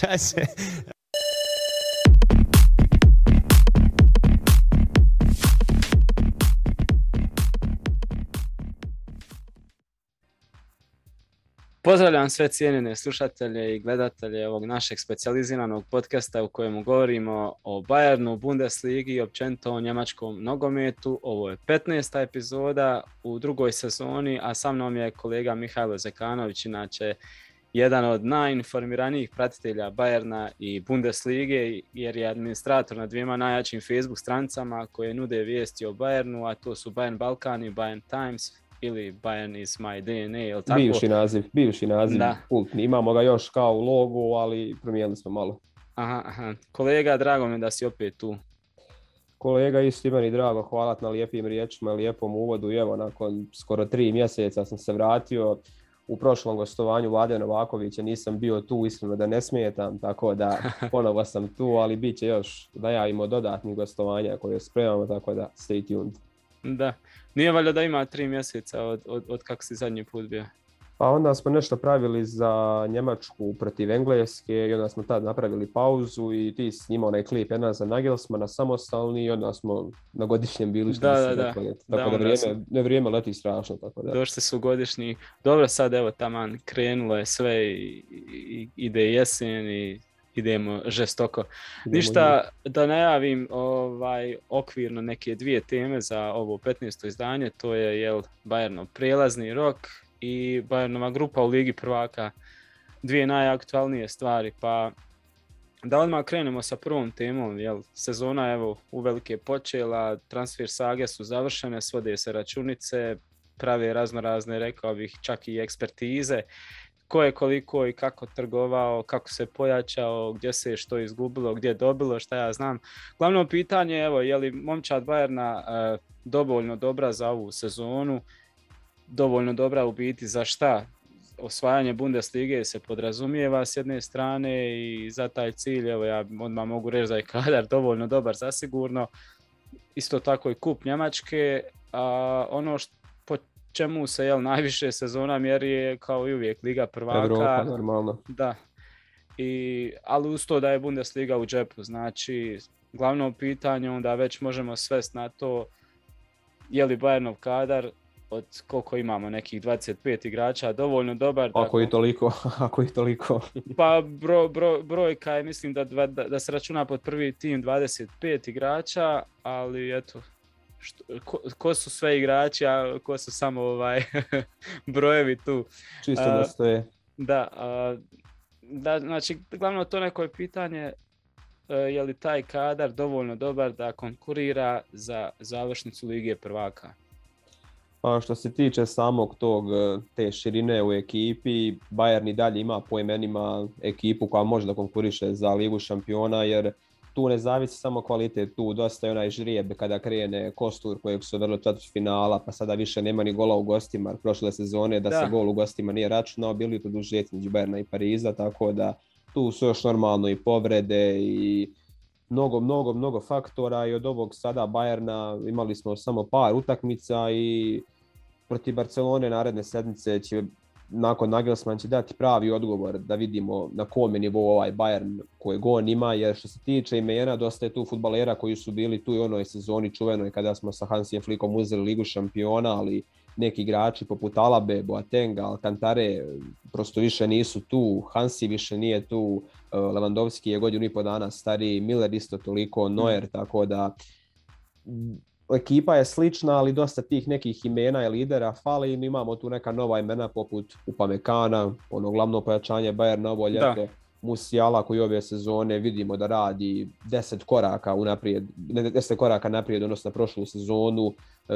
čase. Pozdravljam sve cijenjene slušatelje i gledatelje ovog našeg specijaliziranog podcasta u kojemu govorimo o Bayernu, Bundesligi i općenito o njemačkom nogometu. Ovo je 15. epizoda u drugoj sezoni, a sa mnom je kolega Mihailo Zekanović, inače jedan od najinformiranijih pratitelja Bayerna i Bundeslige, jer je administrator na dvijema najjačim Facebook stranicama koje nude vijesti o Bayernu, a to su Bayern Balkan i Bayern Times. Ili Bayern is my DNA, ili tako? Bivši naziv, da. Kultni. Imamo ga još kao u logu, ali promijenili smo malo. Aha. Kolega, drago mi da si opet tu. Kolega, isti meni drago, hvala na lijepim riječima, lijepom uvodu. Evo, nakon skoro 3 mjeseca sam se vratio. U prošlom gostovanju Vlade Novakovića nisam bio tu, iskreno da ne smetam, tako da ponovo sam tu, ali bit će još da javimo dodatnih gostovanja koje spremamo, tako da stay tuned. Da, nije valjda da ima 3 mjeseca od kako si zadnji put bio. Pa onda smo nešto pravili za Njemačku protiv Engleske i onda smo tad napravili pauzu i ti snimao onaj klip jedan za Nagelsmana samostalni i onda smo na godišnjem bili što se napravili. Tako da vrijeme leti strašno. Tako da. Došli su godišnji. Dobro, sad evo taman krenulo je sve i ide jesen i... Idemo žestoko. Ništa da najavim okvirno neke 2 teme za ovo 15. izdanje. To je Bayernov prelazni rok i Bayernova grupa u Ligi prvaka. 2 najaktualnije stvari. Pa da odmah krenemo sa prvom temom. Sezona uvelike počela, transfer sage su završene, svode se računice, prave raznorazne, rekao bih, čak i ekspertize. Ko je koliko i kako trgovao, kako se pojačao, gdje se što izgubilo, gdje dobilo, šta ja znam. Glavno pitanje je je li momčad Bayerna dovoljno dobra za ovu sezonu, dovoljno dobra u biti za šta? Osvajanje Bundeslige se podrazumijeva s jedne strane i za taj cilj, ja odmah mogu reći da je kadar dovoljno dobar zasigurno. Isto tako i kup Njemačke, a ono što čemu se najviše sezona mjeri je kao i uvijek Liga prvaka. Europa, normalno. Da. Ali uz to da je Bundesliga u džepu. Znači, glavno pitanje onda već možemo svesti na to je li Bayernov kadar od koliko imamo nekih 25 igrača dovoljno dobar. Ako i toliko. Pa brojka je, mislim da se računa pod prvi tim 25 igrača, ali eto... Ko su sve igrači, a ko su samo brojevi tu. Čisto da stoje. Da, znači, glavno to neko je pitanje je li taj kadar dovoljno dobar da konkurira za završnicu Lige prvaka? Pa što se tiče samog te širine u ekipi, Bayern i dalje ima po imenima ekipu koja može da konkuriše za Ligu šampiona, jer tu ne zavisi samo kvalitet, tu dosta je onaj žrijeb kada krene Kostur kojeg su odvrli četvrtfinala, pa sada više nema ni gola u gostima. Prošle sezone da se gol u gostima nije računao, bili je produžetci među Bayerna i Pariza, tako da tu su još normalno i povrede i mnogo faktora i od ovog sada Bayerna imali smo samo par utakmica i protiv Barcelone naredne sedmice će nakon Nagelsmann će dati pravi odgovor da vidimo na kom je nivou ovaj Bayern kojeg on ima, jer što se tiče imena dosta je tu fudbalera koji su bili tu i onoj sezoni čuvenoj kada smo sa Hansijem Flickom uzeli Ligu šampiona, ali neki igrači poput Alabe, Boatenga, Alcantare prosto više nisu tu, Hansi više nije tu, Lewandowski je 1,5 dana stariji, Miller isto toliko, Neuer, tako da... Ekipa je slična, ali dosta tih nekih imena i lidera fali. Imamo tu neka nova imena poput Upamekana, ono glavno pojačanje Bayerna ovo ljeto, Musijala koji ove sezone vidimo da radi 10 koraka naprijed, odnosno na prošlu sezonu.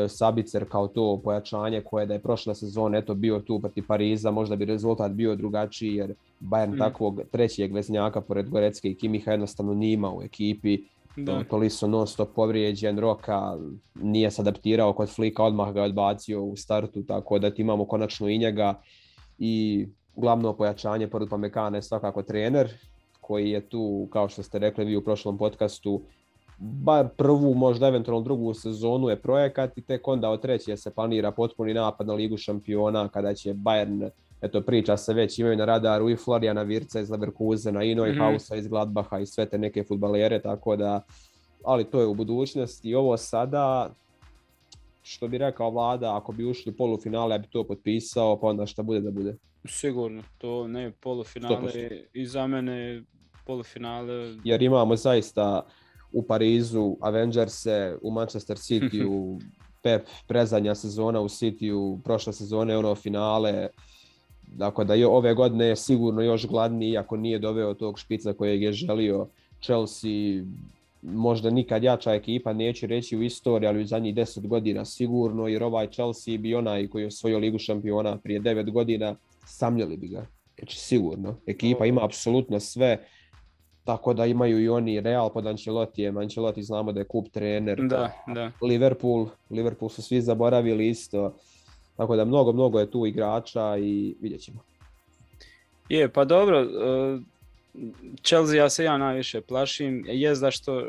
Sabicer kao to pojačanje koje da je prošla sezona bio tu protiv Pariza, možda bi rezultat bio drugačiji jer Bayern takvog trećeg veznjaka pored Gorecke i Kimiha jednostavno nije imao u ekipi. Toliso non stop povrijeđen, Roka nije se adaptirao kod Flika, odmah ga odbacio u startu, tako da imamo konačno i njega. I glavno pojačanje pored Pamekana je svakako trener koji je tu, kao što ste rekli vi u prošlom podcastu, bar prvu, možda eventualno drugu sezonu je projekat i tek onda od treće se planira potpuni napad na Ligu šampiona kada će Bayern eto, priča se već, imaju na radaru i Florijana Virca iz Leverkusena, i Neuhausa iz Gladbaha i sve te neke fudbalere, tako da, ali to je u budućnosti. I ovo sada, što bi rekao Vlada, ako bi ušli polufinale, ja bi to potpisao, pa onda šta bude da bude. Sigurno, to ne polufinale 100%. I za mene polufinale. Jer imamo zaista u Parizu Avengerse, u Manchester Cityu, Pep predzadnja sezona u Cityu, prošle sezone eurofinale. Dakle, da je ove godine je sigurno još gladniji, iako nije doveo tog špica kojeg je želio. Chelsea, možda nikad jača ekipa, neću reći u istoriji, ali u zadnjih 10 godina sigurno, jer ovaj Chelsea bi onaj koji je osvojio Ligu šampiona prije 9 godina, samljeli bi ga. Znači, sigurno. Ekipa ima apsolutno sve, tako da imaju i oni Real pod Ancelottijem. Ancelotti znamo da je kup trener. Da. Liverpool su svi zaboravili isto. Tako da mnogo je tu igrača i vidjet ćemo. Je, pa dobro, Chelsea ja se najviše plašim. Jest da što,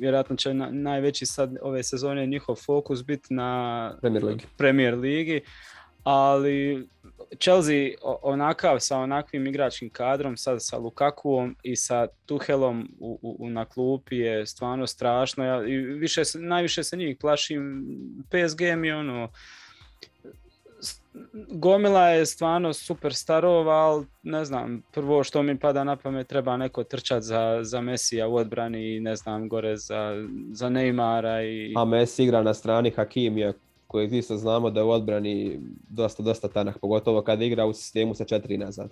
vjerojatno će najveći sad ove sezone njihov fokus biti na Premier Ligi, ali Chelsea onakav sa onakvim igračkim kadrom, sad sa Lukakuom i sa Tuhelom na klupi je stvarno strašno. Ja i najviše se njih plašim. PSG mi gomila je stvarno super starova, ali ne znam, prvo što mi pada na pamet, treba neko trčat za Messija u odbrani i ne znam, gore za Neymara. A Messi igra na strani Hakimija, kojeg isto znamo da je u odbrani dosta tanak, pogotovo kada igra u sistemu sa 4 nazad.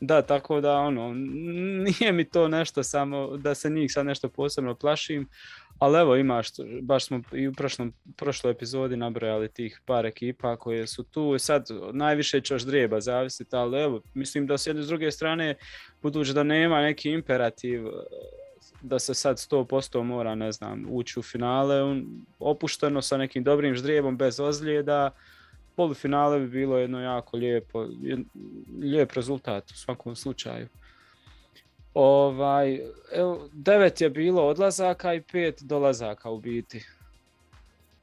Da, tako da nije mi to nešto samo da se njih sad nešto posebno plašim, ali evo baš smo i u prošloj epizodi nabrojali tih par ekipa koje su tu, sad najviše će još drijeba zavisiti, ali evo, mislim da s jedne druge strane, budući da nema neki imperativ da se sad 100% mora, ući u finale, opušteno sa nekim dobrim ždrijebom bez ozljeda, polufinale bi bilo jedno jako lijep rezultat u svakom slučaju. Evo, 9 je bilo odlazaka i 5 dolazaka u biti.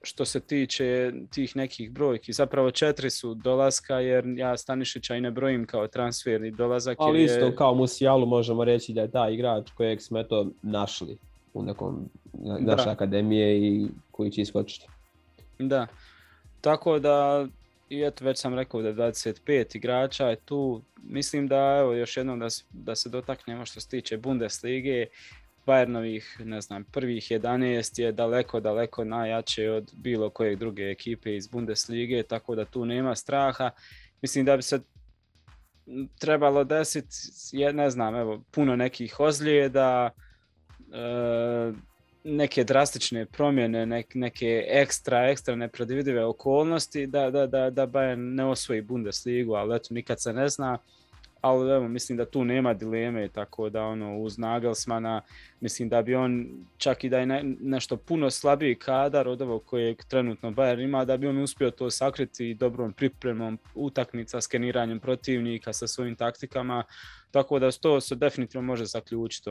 Što se tiče tih nekih brojki, zapravo 4 su dolaska, jer ja Stanišića i ne brojim kao transferni dolazak. Ali isto kao Musijalu možemo reći da je taj igrač kojeg smo našli u nekom naše akademije i koji će iskočiti. Da. Tako da, već sam rekao da 25 igrača je tu. Mislim da, još jednom da se dotaknemo što se tiče Bundeslige. Bayernovih, prvih 11 je daleko najjače od bilo kojeg druge ekipe iz Bundeslige, tako da tu nema straha. Mislim da bi se trebalo desiti, puno nekih ozljeda, neke drastične promjene, neke ekstra nepredvidive okolnosti da Bayern ne osvoji Bundesligu, ali nikad se ne zna. Ali mislim da tu nema dileme, tako da uz Nagelsmana mislim da bi on, čak i da je nešto puno slabiji kadar od ovog kojeg trenutno Bayern ima, da bi on uspio to sakriti dobrom pripremom utakmica, skeniranjem protivnika sa svojim taktikama, tako da to se definitivno može zaključiti.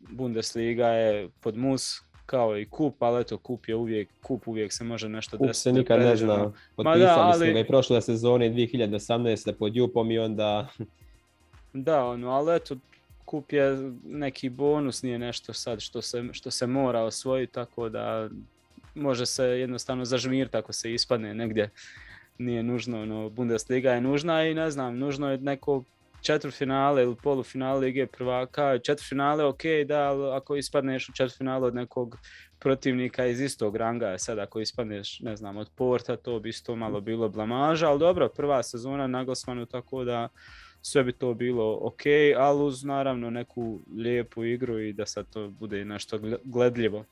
Bundesliga je pod mus kao i kup, ali kup je uvijek kup, uvijek se može nešto desiti. Kup se nikad ne zna. Potpisali smo ga i prošle sezone 2018. pod Jupom i onda... Da, ali kup je neki bonus, nije nešto sad što se mora osvojiti, tako da može se jednostavno zažmiriti ako se ispadne negdje. Nije nužno, Bundesliga je nužna i nužno je neko četvrtfinale ili polufinale Lige prvaka. Četvrtfinale ali ako ispadneš u četvrtfinalu od nekog protivnika iz istog ranga, sad ako ispadneš od Porta, to bi isto malo bilo blamaža, ali dobro, prva sezona Nagelsmanu, tako da sve bi to bilo ali uz naravno neku lijepu igru i da sad to bude nešto gledljivo.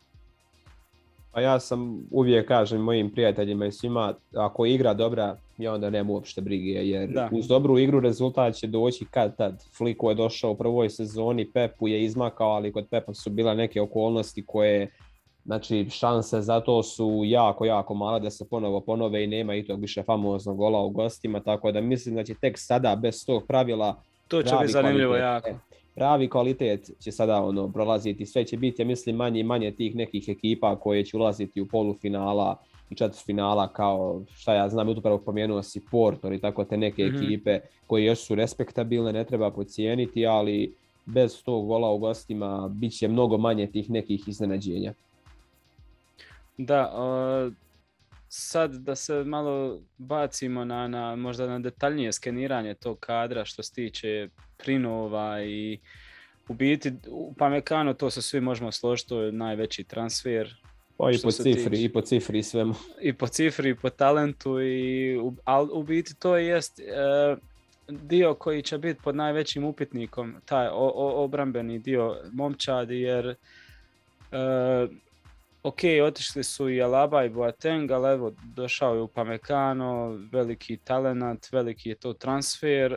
Pa ja sam uvijek kažem mojim prijateljima i svima, ako igra dobra, ja onda nema uopšte brige, jer uz dobru igru rezultat će doći kad tad. Flick je došao u prvoj sezoni, Pepu je izmakao, ali kod Pepa su bile neke okolnosti koje, šanse za to su jako male da se ponovo ponove i nema i tog više famoznog gola u gostima, tako da mislim da će tek sada bez tog pravila to će biti zanimljivo jako. Pravi kvalitet će sada prolaziti, sve će biti, manje i manje tih nekih ekipa koje će ulaziti u polufinala, i četvrtfinala kao, šta ja znam, upravo pomenuo si Porto i tako te neke ekipe koje još su respektabilne, ne treba podcijeniti, ali bez tog gola u gostima bit će mnogo manje tih nekih iznenađenja. Da, sad da se malo bacimo na možda na detaljnije skeniranje tog kadra što se tiče prinova i u biti Upamekano, to se svi možemo složiti, to je najveći transfer. Pa i po cifri svemu. I po cifri, i po talentu, ali u biti to jest dio koji će biti pod najvećim upitnikom, taj obrambeni dio momčadi, jer ok, otišli su i Alabe i Boateng, ali evo, došao je Upamecano, veliki talenat, veliki je to transfer.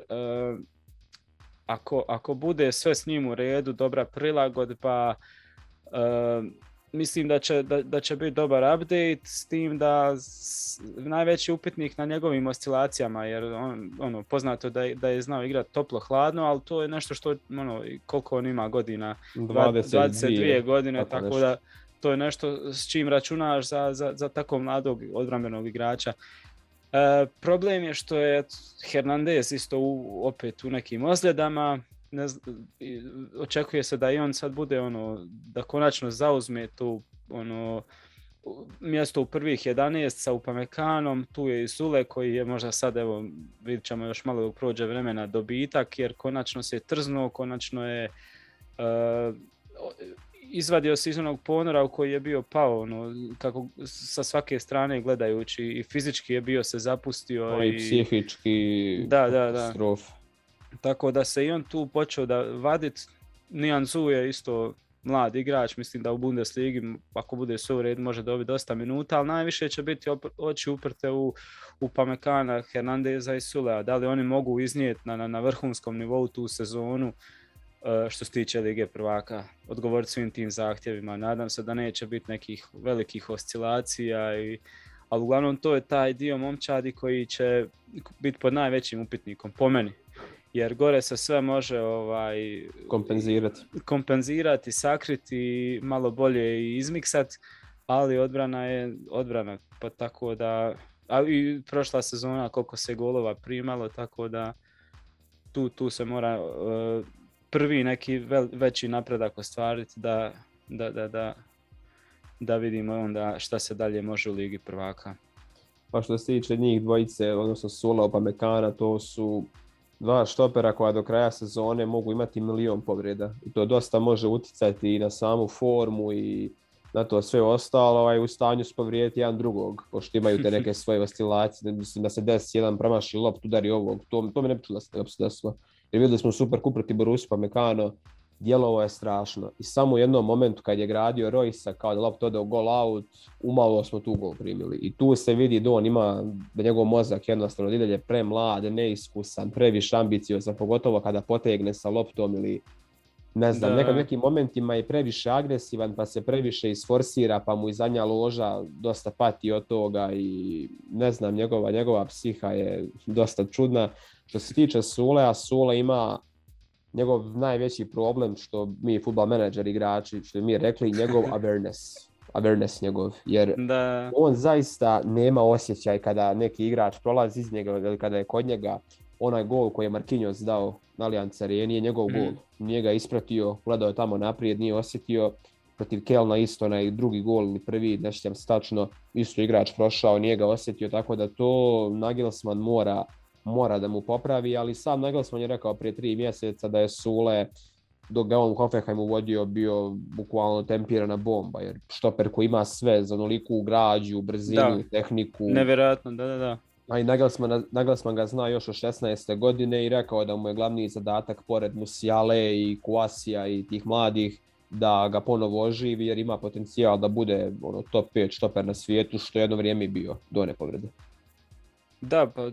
Ako bude sve s njim u redu, dobra prilagodba, mislim da će biti dobar update, s tim da najveći upitnik na njegovim oscilacijama, jer ono, poznato da je znao igrati toplo-hladno, ali to je nešto što, ono, koliko on ima godina? 22 godine, tako da to je nešto s čim računaš za tako mladog odbrambenog igrača. Problem je što je Hernandez isto opet u nekim ozljedama. Očekuje se da i on sad bude ono, da konačno zauzme tu ono mjesto u prvih 11 sa Upamekanom. Tu je i Zule koji je možda sad, evo, vidit ćemo još malo dok prođe vremena, dobitak, jer konačno se je trznuo, konačno je izvadio se iz onog ponora u koji je bio pao, ono, kako sa svake strane gledajući, i fizički je bio se zapustio. Pa i psihički katastrof. Tako da se i on tu počeo da vadit. Nianzu je isto mlad igrač, mislim da u Bundesligi, ako bude sve u redu, može dobiti dosta minuta, ali najviše će biti oči uprte u Pamekana, Hernandeza i Sulea. Da li oni mogu iznijeti na vrhunskom nivou tu sezonu što se tiče Lige prvaka, odgovoriti svim tim zahtjevima. Nadam se da neće biti nekih velikih oscilacija, ali uglavnom to je taj dio momčadi koji će biti pod najvećim upitnikom, po meni. Jer gore se sve može kompenzirati, sakriti, malo bolje i izmiksati, ali odbrana je odbrana. Pa tako da, a i prošla sezona koliko se golova primalo, tako da tu se mora prvi neki veći napredak ostvariti da vidimo onda šta se dalje može u Ligi prvaka. Pa što se tiče njih dvojice, odnosno Sula, Upamecana, to su dva štopera koja do kraja sezone mogu imati milion povreda. I to dosta može utjecati i na samu formu i na to sve ostalo. U stanju su povrijediti jedan drugog, pošto imaju te neke svoje oscilacije. Mislim da se desi jedan promaši lopt, udari ovog. To mi ne bi čula se desilo. Jer vidjeli smo super kup protiv Borussia, Upamecano, djelovo je strašno. I samo u jednom momentu kad je gradio Roysa, kao da lopt ode u goal out, umalo smo tu gol primili. I tu se vidi da on ima, da njegov mozak jednostavno ide, je premlad, neiskusan, previše ambiciozan, pogotovo kada potegne sa loptom ili ne znam, nekim momentima je previše agresivan, pa se previše isforsira, pa mu i zadnja loža dosta pati od toga i ne znam, njegova psiha je dosta čudna. Što se tiče Sulea, Sule ima njegov najveći problem, što mi futbol menadžer igrači, što mi rekli, njegov awareness njegov, jer on zaista nema osjećaj kada neki igrač prolazi iz njega ili kada je kod njega. Onaj gol koji je Marquinhos dao na Alcantare nije njegov gol. Nije ga ispratio, gledao je tamo naprijed, nije osjetio. Protiv Kelna isto, onaj drugi gol ili prvi, ne sjećam se tačno, isto igrač prošao, nije ga osjetio, tako da to Nagelsmann mora da mu popravi, ali sam Nagelsmann je rekao prije 3 mjeseca da je Sule, dok ga on u Hoffenheimu vodio, bio bukvalno tempirana bomba, jer štoper koji ima sve za onoliku građu, brzinu, tehniku. Nevjerojatno, da. A i Nagelsmann ga zna još od 16. godine i rekao da mu je glavni zadatak, pored Musijale i Kuasija i tih mladih, da ga ponovo oživi, jer ima potencijal da bude ono, top 5 štoper na svijetu, što jedno vrijeme bio do nepovrede. Da, pa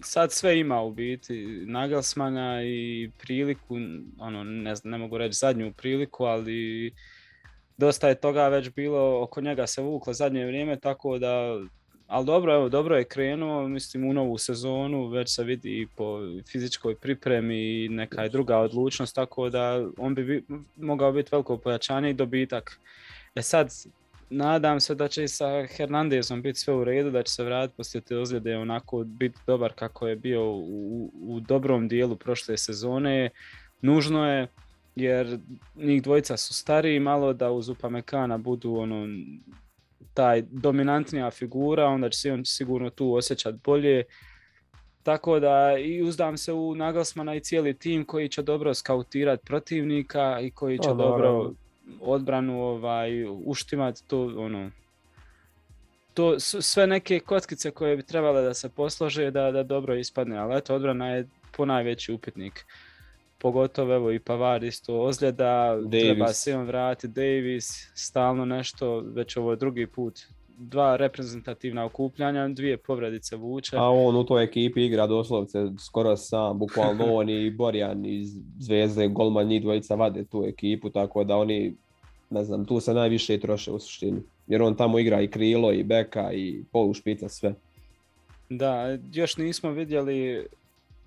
sad sve ima u biti Nagelsmana i priliku, ono, ne mogu reći zadnju priliku, ali dosta je toga već bilo, oko njega se vuklo zadnje vrijeme, tako da. Ali dobro, evo, dobro je krenuo, mislim, u novu sezonu, već se vidi i po fizičkoj pripremi i neka je druga odlučnost, tako da on bi mogao biti veliko pojačanje i dobitak. E sad, nadam se da će i sa Hernandezom biti sve u redu, da će se vratiti poslije te ozljede onako biti dobar kako je bio u dobrom dijelu prošle sezone. Nužno je, jer njih dvojica su stariji, malo da uz Upamekana budu ono, taj dominantnija figura, onda će se on sigurno tu osjećati bolje. Tako da i uzdam se u Nagelsmana i cijeli tim koji će dobro skautirati protivnika i koji će dobro odbranu uštimati. To su sve neke kockice koje bi trebale da se poslože da dobro ispadne, ali eto, odbrana je ponajveći upitnik. Pogotovo evo i Pavar isto ozljeda, Davis. Treba se on vratiti, Davis, stalno nešto, već ovo drugi put. 2 reprezentativna okupljanja, 2 povredice vuče. A on u toj ekipi igra doslovce skoro sam, bukvalno on i Borjan iz Zvezde, golman, njih dvojica vade tu ekipu, tako da oni, ne znam, tu se najviše troše u suštini. Jer on tamo igra i krilo, i beka, i polušpica, sve. Da, još nismo vidjeli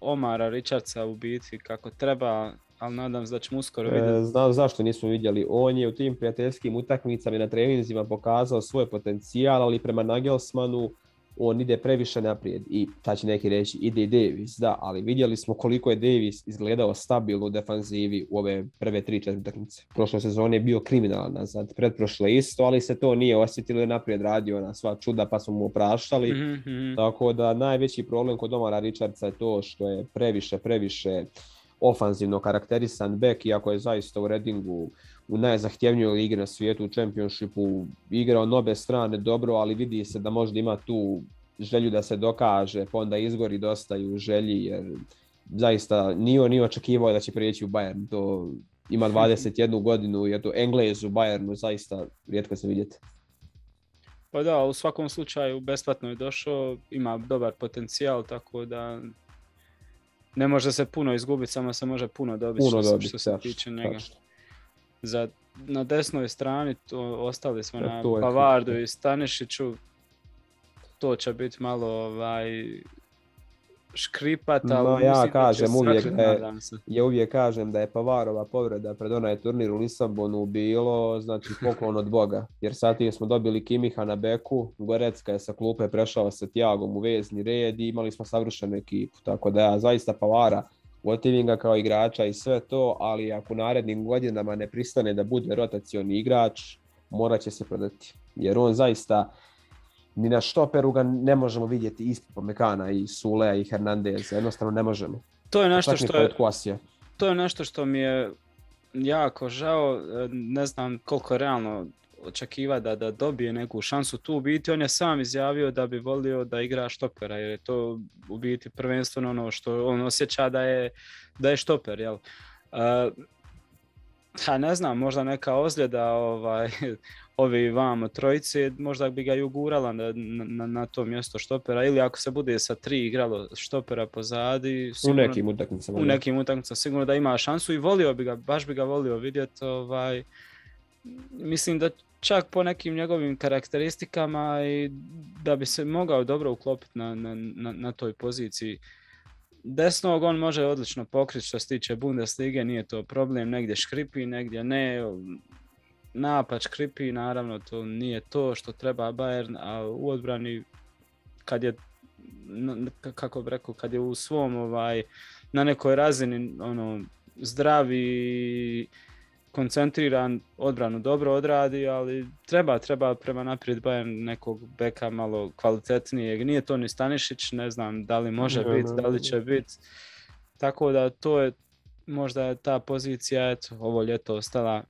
Omara Ričarca u biti kako treba, ali nadam se da ćemo uskoro vidjeti. Znam zašto nismo vidjeli. On je u tim prijateljskim utakmicama i na treninzima pokazao svoj potencijal, ali prema Nagelsmanu on ide previše naprijed. I sad će neki reći ide i Davis, da, ali vidjeli smo koliko je Davis izgledao stabilno u defanzivi u ove prve 3-4 utakmice. Prošle sezone je bio kriminalan nazad, pretprošle isto, ali se to nije osjetilo i naprijed radio na sva čuda pa smo mu opraštali. Mm-hmm. Tako da najveći problem kod Omara Ričarca je to što je previše ofanzivno karakterisan bek, iako je zaista u Redingu u najzahtjevnijoj ligi na svijetu, u Championshipu, igrao na obe strane dobro, ali vidi se da možda ima tu želju da se dokaže, pa onda izgori dosta i u želji, jer zaista nije očekivao da će prijeći u Bayern. To ima 21 godinu, jer to Englez u Bayernu zaista rijetko se vidjeti. Pa da, u svakom slučaju besplatno je došao, ima dobar potencijal, tako da ne može se puno izgubiti, samo se može puno dobiti što se tiče njega. Na desnoj strani ostali smo na Pavardu i Stanišiću. To će biti malo škripat, ali ja kažem uvijek kažem da je Pavarova povreda pred onaj turnir u Lisabonu bilo, znači, poklon od Boga. Jer sad smo dobili Kimiha na beku, Gorecka je sa klupe prešao sa Tijagom u vezni red i imali smo savršenu ekipu. Tako da ja zaista Pavara otivim ga kao igrača i sve to, ali ako u narednim godinama ne pristane da bude rotacioni igrač, morat će se prodati. Jer on zaista ni na štoperu ga ne možemo vidjeti ispod Pomekana i Zulea i Hernandeza, jednostavno ne možemo. To je nešto što mi je jako žao, ne znam koliko je realno očekiva da dobije neku šansu tu u biti. On je sam izjavio da bi volio da igra štopera, jer je to u biti prvenstveno ono što on osjeća da je štoper, jel? Ne znam, možda neka ozljeda ovi vamo trojice, možda bi ga i ugurala na to mjesto štopera, ili ako se bude sa 3 igralo štopera pozadi, sigurno, u nekim utakmicama sigurno da ima šansu i baš bi ga volio vidjeti. Mislim da čak po nekim njegovim karakteristikama i da bi se mogao dobro uklopiti na toj poziciji. Desnog on može odlično pokriti što se tiče Bundeslige, nije to problem, negdje škripi, negdje ne. Napad škripi, naravno to nije to što treba Bayern, a u odbrani kad je u svom na nekoj razini zdravi, koncentriran, odbranu dobro odradi, ali treba prema naprijed Bayern nekog beka malo kvalitetnijeg. Nije to ni Stanišić, ne znam da li može biti, da li će biti. Tako da to je možda ta pozicija, eto, ovo ljeto ostala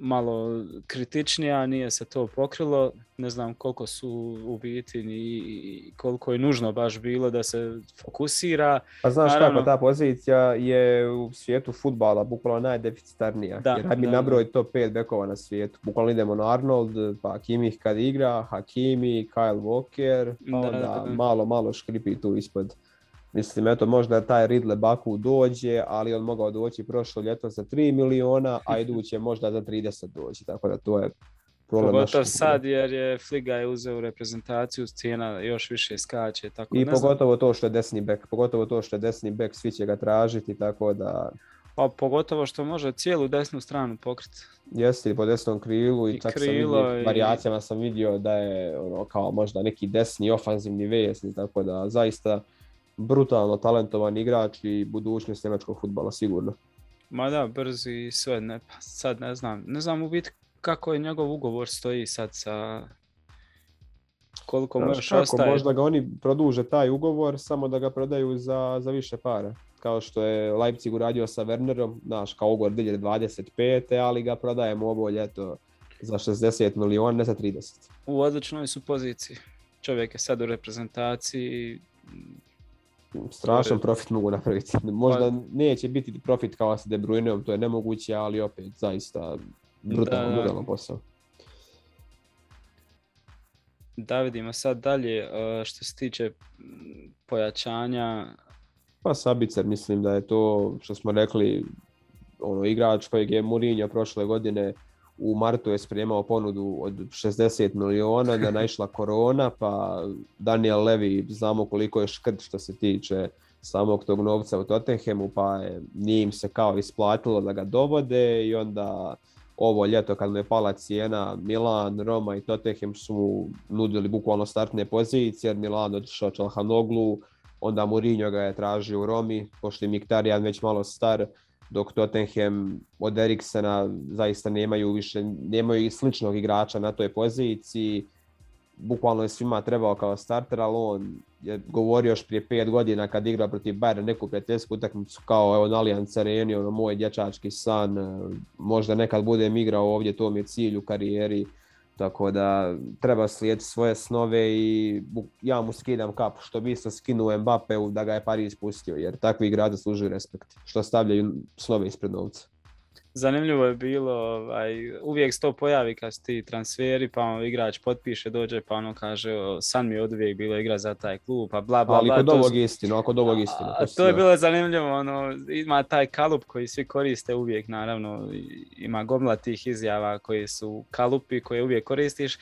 malo kritičnija, nije se to pokrilo. Ne znam koliko su u biti i koliko je nužno baš bilo da se fokusira. Pa znaš, naravno, kako ta pozicija je u svijetu fudbala bukvalno najdeficitarnija. Da, jer da bi nabrojili top 5 bekova na svijetu. Bukvalno idemo na Arnold, pa Kimih kad igra, Hakimi, Kyle Walker, onda malo škripi tu ispod. Mislim, eto, možda taj Ridle Baku dođe, ali on mogao doći prošlo ljeto za 3 miliona, a iduće možda za 30 doći, tako da to je problem. Pogotovo sad, jer je Fliga je uzeo reprezentaciju, cijena još više skače. Tako, i pogotovo to što je desni bek, svi će ga tražiti, tako da Pa pogotovo što može cijelu desnu stranu pokriti. Jesi, po desnom krilu i čak sam vidio, varijacijama sam vidio da je ono, kao možda neki desni ofanzivni vejesni, tako da zaista brutalno talentovan igrač i budućnost njemačkog fudbala sigurno. Ma da, brzi i sve, ne, sad ne znam. Ne znam u biti kako je njegov ugovor stoji sad sa... Koliko možeš ostaje. Možda ga oni produže taj ugovor, samo da ga prodaju za više para. Kao što je Leipzig uradio sa Wernerom, znaš, kao ugovor 2025, ali ga prodajemo obolje, eto, za 60 miliona, ne za 30. U odličnoj su poziciji. Čovjek je sad u reprezentaciji. Strašan profit mogu napraviti. Možda neće biti profit kao sa De Bruyneom, to je nemoguće, ali opet zaista brutalno posao. Da vidimo sad dalje što se tiče pojačanja. Pa Sabicer, mislim da je to što smo rekli, ono, igrač kojeg je Mourinho prošle godine u martu je spremao ponudu od 60 miliona, da naišla korona, pa Daniel Levy znamo koliko je škrt što se tiče samog tog novca u Tottenhamu, pa nije im se kao isplatilo da ga dovode i onda... Ovo ljeto kad mu je pala cijena, Milan, Roma i Tottenham su nudili bukvalno startne pozicije jer Milan otišao Çalhanoğlu, onda Mourinho ga je tražio u Romi, pošto je Mkhitaryan već malo star, dok Tottenham od Eriksena zaista nemaju i sličnog igrača na toj poziciji. Bukvalno je svima trebao kao starter, ali on je govorio još prije 5 godina kad igra protiv Bayern neku prijateljsku utakmicu kao evo na Allianz Areni, ono moj dječački san, možda nekad budem igrao ovdje, to mi je cilj u karijeri, tako da treba slijediti svoje snove i ja mu skidam kap što bi isto skinuo Mbappeu da ga je Paris pustio, jer takvi igrači zaslužuju respekt što stavljaju snove ispred novca. Zanimljivo je bilo, uvijek se to pojavi kad su ti transferi, pa ono igrač potpiše, dođe, pa ono kaže san mi je od uvijek bilo igra za taj klub, pa bla bla bla. Ali kod ovog istino, To je bilo zanimljivo, ono, ima taj kalup koji svi koriste uvijek, naravno, ima gomla tih izjava koji su kalupi, koje uvijek koristiš.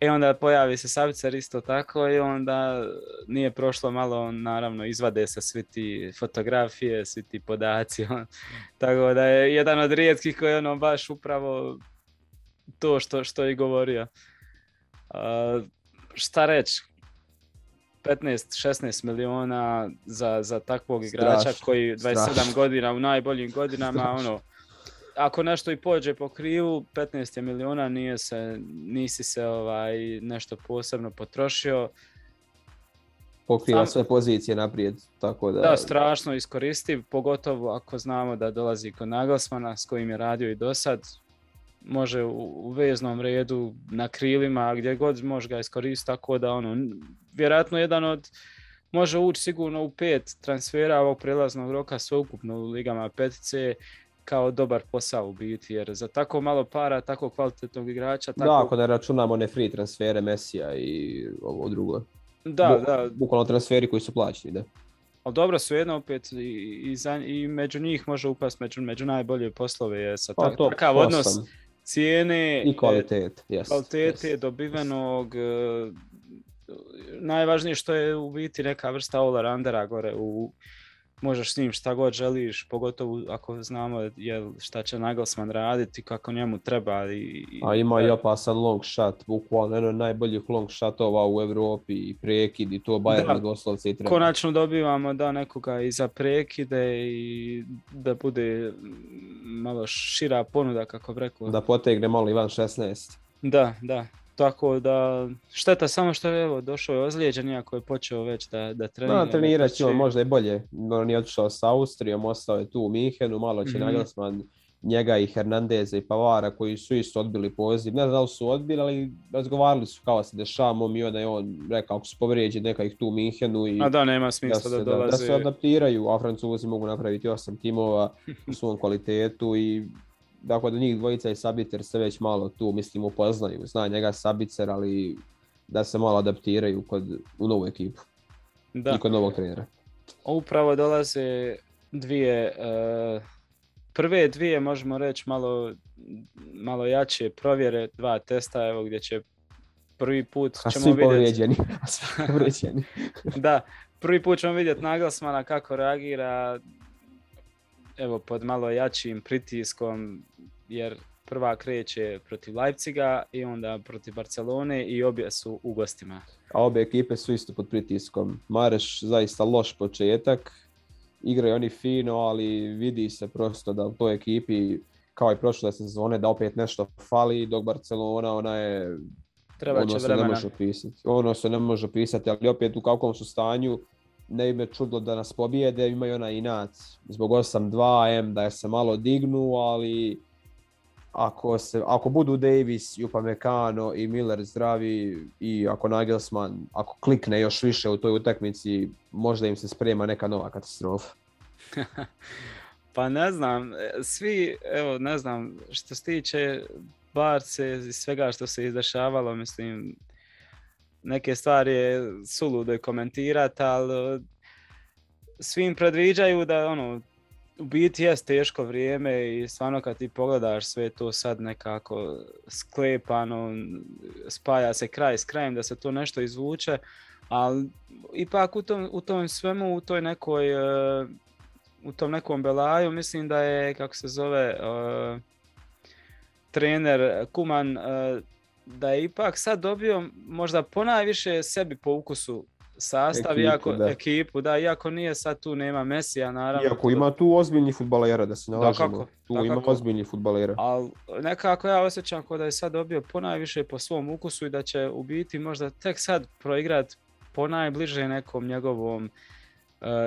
E onda pojavi se Sabicer isto tako i onda nije prošlo malo, naravno izvade se svi ti fotografije, svi ti podaci. Tako da je jedan od rijetkih koji je ono baš upravo to što je govorio. Šta reći? 15-16 miliona za takvog igrača koji 27 godina u najboljim godinama, ono... Ako nešto i pođe po krivu, 15 miliona nisi se nešto posebno potrošio. Pokriva sve pozicije naprijed, tako da... Da, strašno iskoristiv, pogotovo ako znamo da dolazi kod Nagelsmana s kojim je radio i do sad. Može u veznom redu, na krilima, gdje god može ga iskoristiti, tako da ono, vjerojatno jedan od... Može ući sigurno u 5 transfera ovog prelaznog roka sveukupno u ligama 5C. Kao dobar posao u biti, jer za tako malo para, tako kvalitetnog igrača... Tako... Da, ako ne računamo one free transfere Messija i ovo drugo. Da. Bukvalno transferi koji su plaćeni, da. Ali dobro, svejedno opet i među njih može upast među najbolje poslove, jer sa takav odnos cijene... I kvalitet, jes. Kvalitete dobivenog... Najvažnije što je u biti neka vrsta all-aroundera gore u... Možeš s njim šta god želiš, pogotovo ako znamo šta će Nagelsmann raditi, kako njemu treba. A ima i opasan long shot, bukvalno jedan od najboljih long shotova u Europi i prekid i to Bayern doslovce i treba. Konačno dobivamo da nekoga i za prekide i da bude malo šira ponuda, kako bi rekao. Da potegne malo Ivan 16. Da. Tako da, šteta samo što je došao je ozlijeđen, iako je počeo već da trenira. Trenirat će on možda i bolje. On je otišao sa Austrijom, ostao je tu u Minhenu, malo će Nagelsmann njega i Hernandeza i Pavara koji su isto odbili poziv. Ne znam da li su odbili, ali razgovarali su kao se dešavamo i onda je on rekao ako su povrijeđeni neka ih tu u Minhenu i da, nema smisla da dolaze. Da se adaptiraju, a Francuzi mogu napraviti 8 timova u svom kvalitetu i... Dakle, do njih dvojica i Sabicer se već malo tu, mislim, upoznaju. Zna njega Sabicer, ali da se malo adaptiraju u novu ekipu i kod novog trenera. Upravo dolaze prve dvije, možemo reći, malo jače provjere, 2 testa, evo gdje će prvi put... A svi povrijeđeni. Da, prvi put ćemo vidjeti Nagelsmana kako reagira. evo, pod malo jačim pritiskom, jer prva kreće protiv Leipziga i onda protiv Barcelone i obje su u gostima. A obje ekipe su isto pod pritiskom. Mareš zaista loš početak, igraju oni fino, ali vidi se prosto da u toj ekipi, kao i prošle sezone, da opet nešto fali, dok Barcelona, ona je... Ono se ne može opisati. Ali opet u kakvom su stanju, ne bi me čudilo da nas pobijede, imaju ona inat. Zbog 8-2 M da je se malo dignu, ali ako budu Davis, Upamekano i Miller zdravi i ako Nagelsmann, ako klikne još više u toj utakmici, možda im se sprema neka nova katastrofa. Pa ne znam, svi, evo ne znam, što se tiče Barce i svega što se izdešavalo, mislim, neke stvari je suludo komentirati, ali svim predviđaju da ono, u biti jest teško vrijeme i stvarno kad ti pogledaš sve to sad nekako sklepano, spaja se kraj s krajem da se to nešto izvuče, ali ipak u tom svemu, u tom nekom belaju, mislim da je, kako se zove, trener Kuman, da je ipak sad dobio možda ponajviše sebi po ukusu sastav, iako nije sad tu, nema Mesija naravno. Iako ima tu ozbiljnih fudbalera, da se nalažemo. Ima ozbiljnih fudbalera. Ali nekako ja osjećam kao da je sad dobio ponajviše po svom ukusu i da će u biti možda tek sad proigrati ponajbliže nekom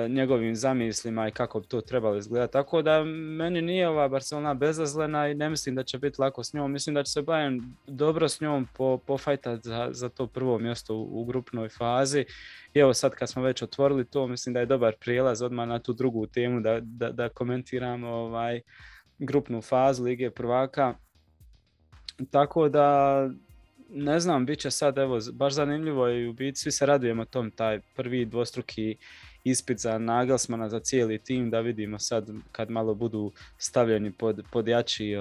njegovim zamislima i kako bi to trebalo izgledati. Tako da meni nije ova Barcelona bezazlena i ne mislim da će biti lako s njom. Mislim da će se Bayern dobro s njom pofajtati za to prvo mjesto u grupnoj fazi. I evo sad kad smo već otvorili to, mislim da je dobar prijelaz odmah na tu drugu temu da komentiramo grupnu fazu Lige prvaka. Tako da ne znam, bit će sad evo baš zanimljivo i u biti svi se radujemo tom, taj prvi dvostruki ispit za Nagelsmana, za cijeli tim, da vidimo sad kad malo budu stavljeni pod jači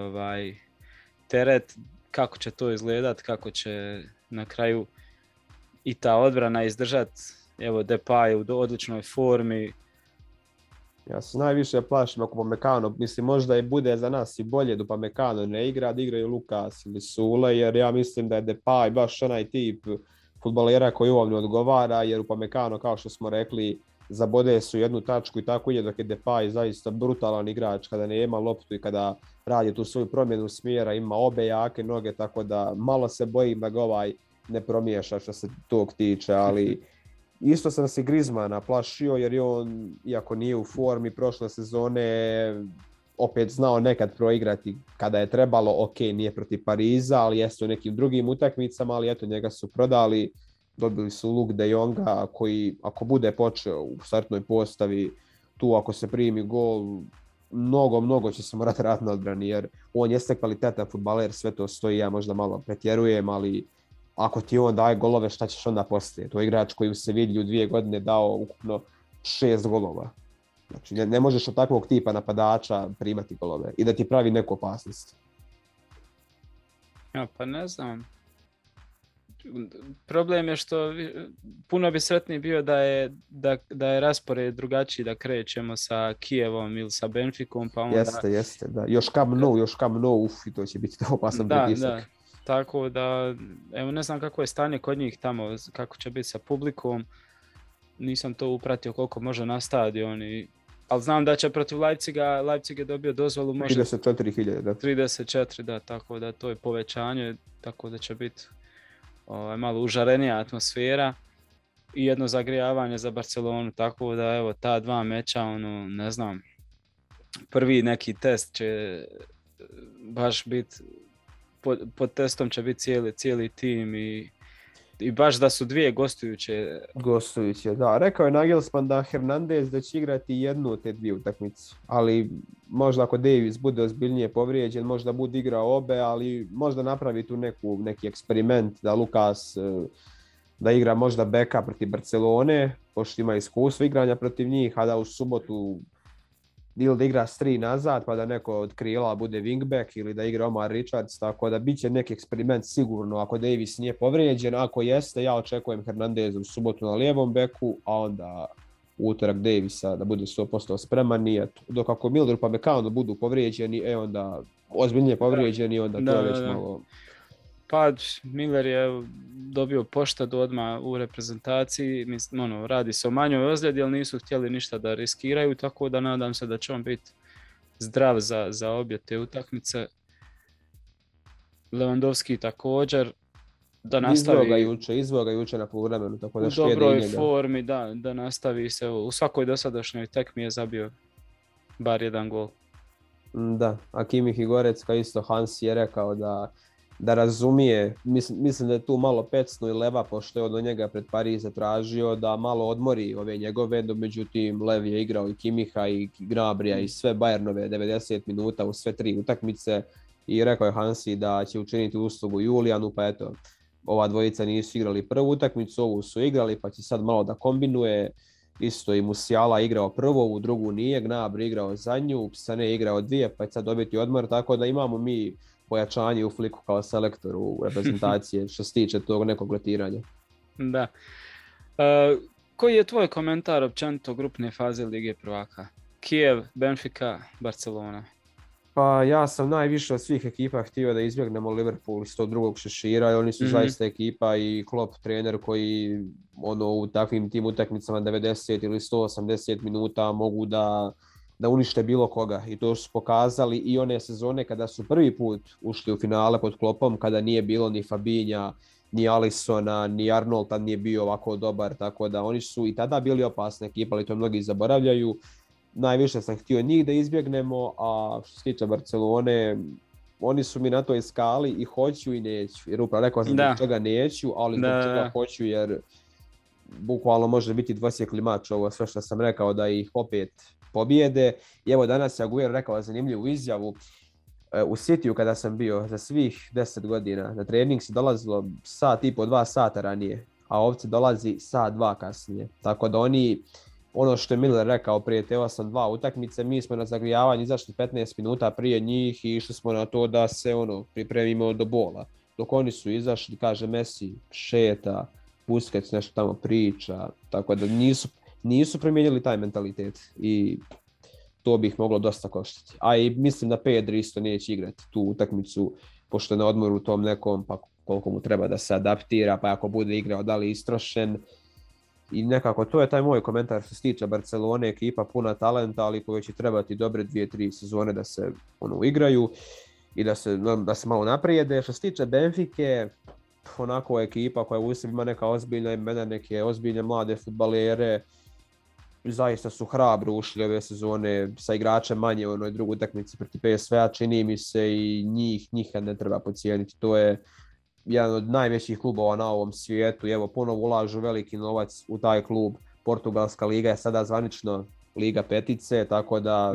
teret, kako će to izgledat, kako će na kraju i ta odbrana izdržat. Evo, Depai u odličnoj formi. Ja se najviše plašim ako Upamecano, mislim možda i bude za nas i bolje da Upamecano ne igra, da igraju Lukas ili Zule, jer ja mislim da je Depai baš onaj tip fudbalera koji ovom ne odgovara, jer Upamecano, kao što smo rekli, zabode su jednu tačku i tako ide, dok je Depay zaista brutalan igrač kada nema loptu i kada radi tu svoju promjenu smjera, ima obe jake noge, tako da malo se bojim da ga ne promiješa što se tog tiče, ali isto sam se Griezmana plašio jer je on, iako nije u formi prošle sezone, opet znao nekad proigrati kada je trebalo, ok, nije protiv Pariza, ali jeste u nekim drugim utakmicama, ali eto njega su prodali. Dobili su Luke de Jonga koji, ako bude počeo u startnoj postavi, tu ako se primi gol, mnogo će se morati raditi na odbrani, jer on jeste kvalitetan fudbaler, sve to stoji, ja možda malo pretjerujem, ali ako ti on daje golove, šta ćeš onda poslije? To je igrač koji se vidi u 2 godine dao ukupno 6 golova. Znači ne možeš od takvog tipa napadača primati golove i da ti pravi neku opasnost. Ja pa ne znam. Problem je što puno bi sretniji bio da je raspored drugačiji, da krećemo sa Kijevom ili sa Benficom, pa onda... Jeste, da. Još Camp Nou, i to će biti opasan pritisak. Da, tako da, evo ne znam kako je stanje kod njih tamo, kako će biti sa publikom, nisam to upratio koliko može na stadion, ali znam da će protiv Leipzig je dobio dozvolu možda... 34.000, da. 34, da, tako da to je povećanje, tako da će biti malo užarenija atmosfera i jedno zagrijavanje za Barcelonu, tako da evo ta 2 meča, ne znam, prvi neki test će baš biti, pod testom će biti cijeli tim i baš da su 2 gostujuće. Gostujuće, da. Rekao je Nagelsmann da Hernandez da će igrati jednu od te 2 utakmice, ali možda ako Davis bude ozbiljnije povrijeđen, možda bude igrao obe, ali možda napravi tu neki eksperiment da Lukas da igra možda beka protiv Barcelone, pošto ima iskustvo igranja protiv njih, a da u subotu ili da igra s 3 nazad, pa da neko od krila bude wingback ili da igra Omar Ričarca, tako da bit će neki eksperiment sigurno ako Davis nije povrijeđen. Ako jeste, ja očekujem Hernandez u subotu na lijevom beku, a onda utorak Davisa da bude 100% spreman, nije. Dok ako Miller pa Upamecano budu povrijeđeni, onda ozbiljnije povrijeđeni, onda to je već malo... Pa, Miller je dobio poštadu odmah u reprezentaciji, radi se o manjoj ozljedi, ali nisu htjeli ništa da riskiraju, tako da nadam se da će on biti zdrav za obje te utakmice. Lewandowski također, da nastavi... Izveo ga juče na poluvremenu, tako da štedi njega. U dobroj formi, da nastavi se. U svakoj dosadašnjoj tekmi je zabio bar jedan gol. Da, a Kimih i Gorecka isto, Hansi je rekao da razumije, mislim da je tu malo pecno i Leva, pošto je od njega pred Pariza tražio da malo odmori ove njegove, međutim Lev je igrao i Kimiha i Gnabrija i sve Bayernove 90 minuta u sve tri utakmice i rekao je Hansi da će učiniti uslugu Julijanu, pa eto, ova dvojica nisu igrali prvu utakmicu, ovu su igrali, pa će sad malo da kombinuje. Isto i Musijala igrao prvo, u drugu nije, Gnabri igrao za nju, Sané igrao dvije, pa će sad dobiti odmor, tako da imamo mi pojačanje u Fliku kao selektoru u reprezentacije što se tiče tog nekog rotiranja. Da. Koji je tvoj komentar općenito grupne faze Lige prvaka? Kijev, Benfica, Barcelona. Pa ja sam najviše od svih ekipa htio da izbjegnemo Liverpool s tog drugog šešira, i oni su zaista ekipa i Klopp trener koji u takvim tim utakmicama 90 ili 180 minuta mogu da unište bilo koga, i to su pokazali i one sezone kada su prvi put ušli u finale pod Kloppom, kada nije bilo ni Fabinha, ni Alisona, ni Arnolda, nije bio ovako dobar, tako da oni su i tada bili opasna ekipa, ali to mnogi zaboravljaju. Najviše sam htio njih da izbjegnemo, a što se tiče Barcelone, oni su mi na toj skali i hoću i neću, jer upravo rekao sam da čega neću, ali zbog čega hoću, jer bukvalno može biti dvosjekli mač, ovo sve što sam rekao, da ih opet pobjede. I evo danas je Aguero rekao zanimljivu izjavu. U Cityju kada sam bio, za svih 10 godina na trening se dolazilo sat i po, 2 sata ranije, a ovdje dolazi sat, 2 kasnije. Tako da oni, ono što je Miller rekao prije te 8-2 utakmice, mi smo na zagrijavanje izašli 15 minuta prije njih i išli smo na to da se pripremimo do bola. Dok oni su izašli, kaže Messi šeta, Busquets nešto tamo priča, tako da nisu promijenili taj mentalitet i to bi ih moglo dosta koštiti. A i mislim da Pedri isto neće igrati tu utakmicu, pošto je na odmoru u tom nekom, pa koliko mu treba da se adaptira, pa ako bude igrao da li je istrošen. I nekako to je taj moj komentar što se tiče Barcelone, ekipa puna talenta, ali koji će trebati dobre 2-3 sezone da se igraju i da se malo naprijede. Što se tiče Benfike, onako ekipa koja u sebi ima neka ozbiljna imena, neke ozbiljne mlade fudbalere. Zaista su hrabro ušli ove sezone sa igračem manje u onoj drugoj utakmici protiv PSV-a, čini mi se, i njih ne treba podcijeniti. To je jedan od najvećih klubova na ovom svijetu. Evo, ponovo ulažu veliki novac u taj klub. Portugalska liga je sada zvanično Liga petice, tako da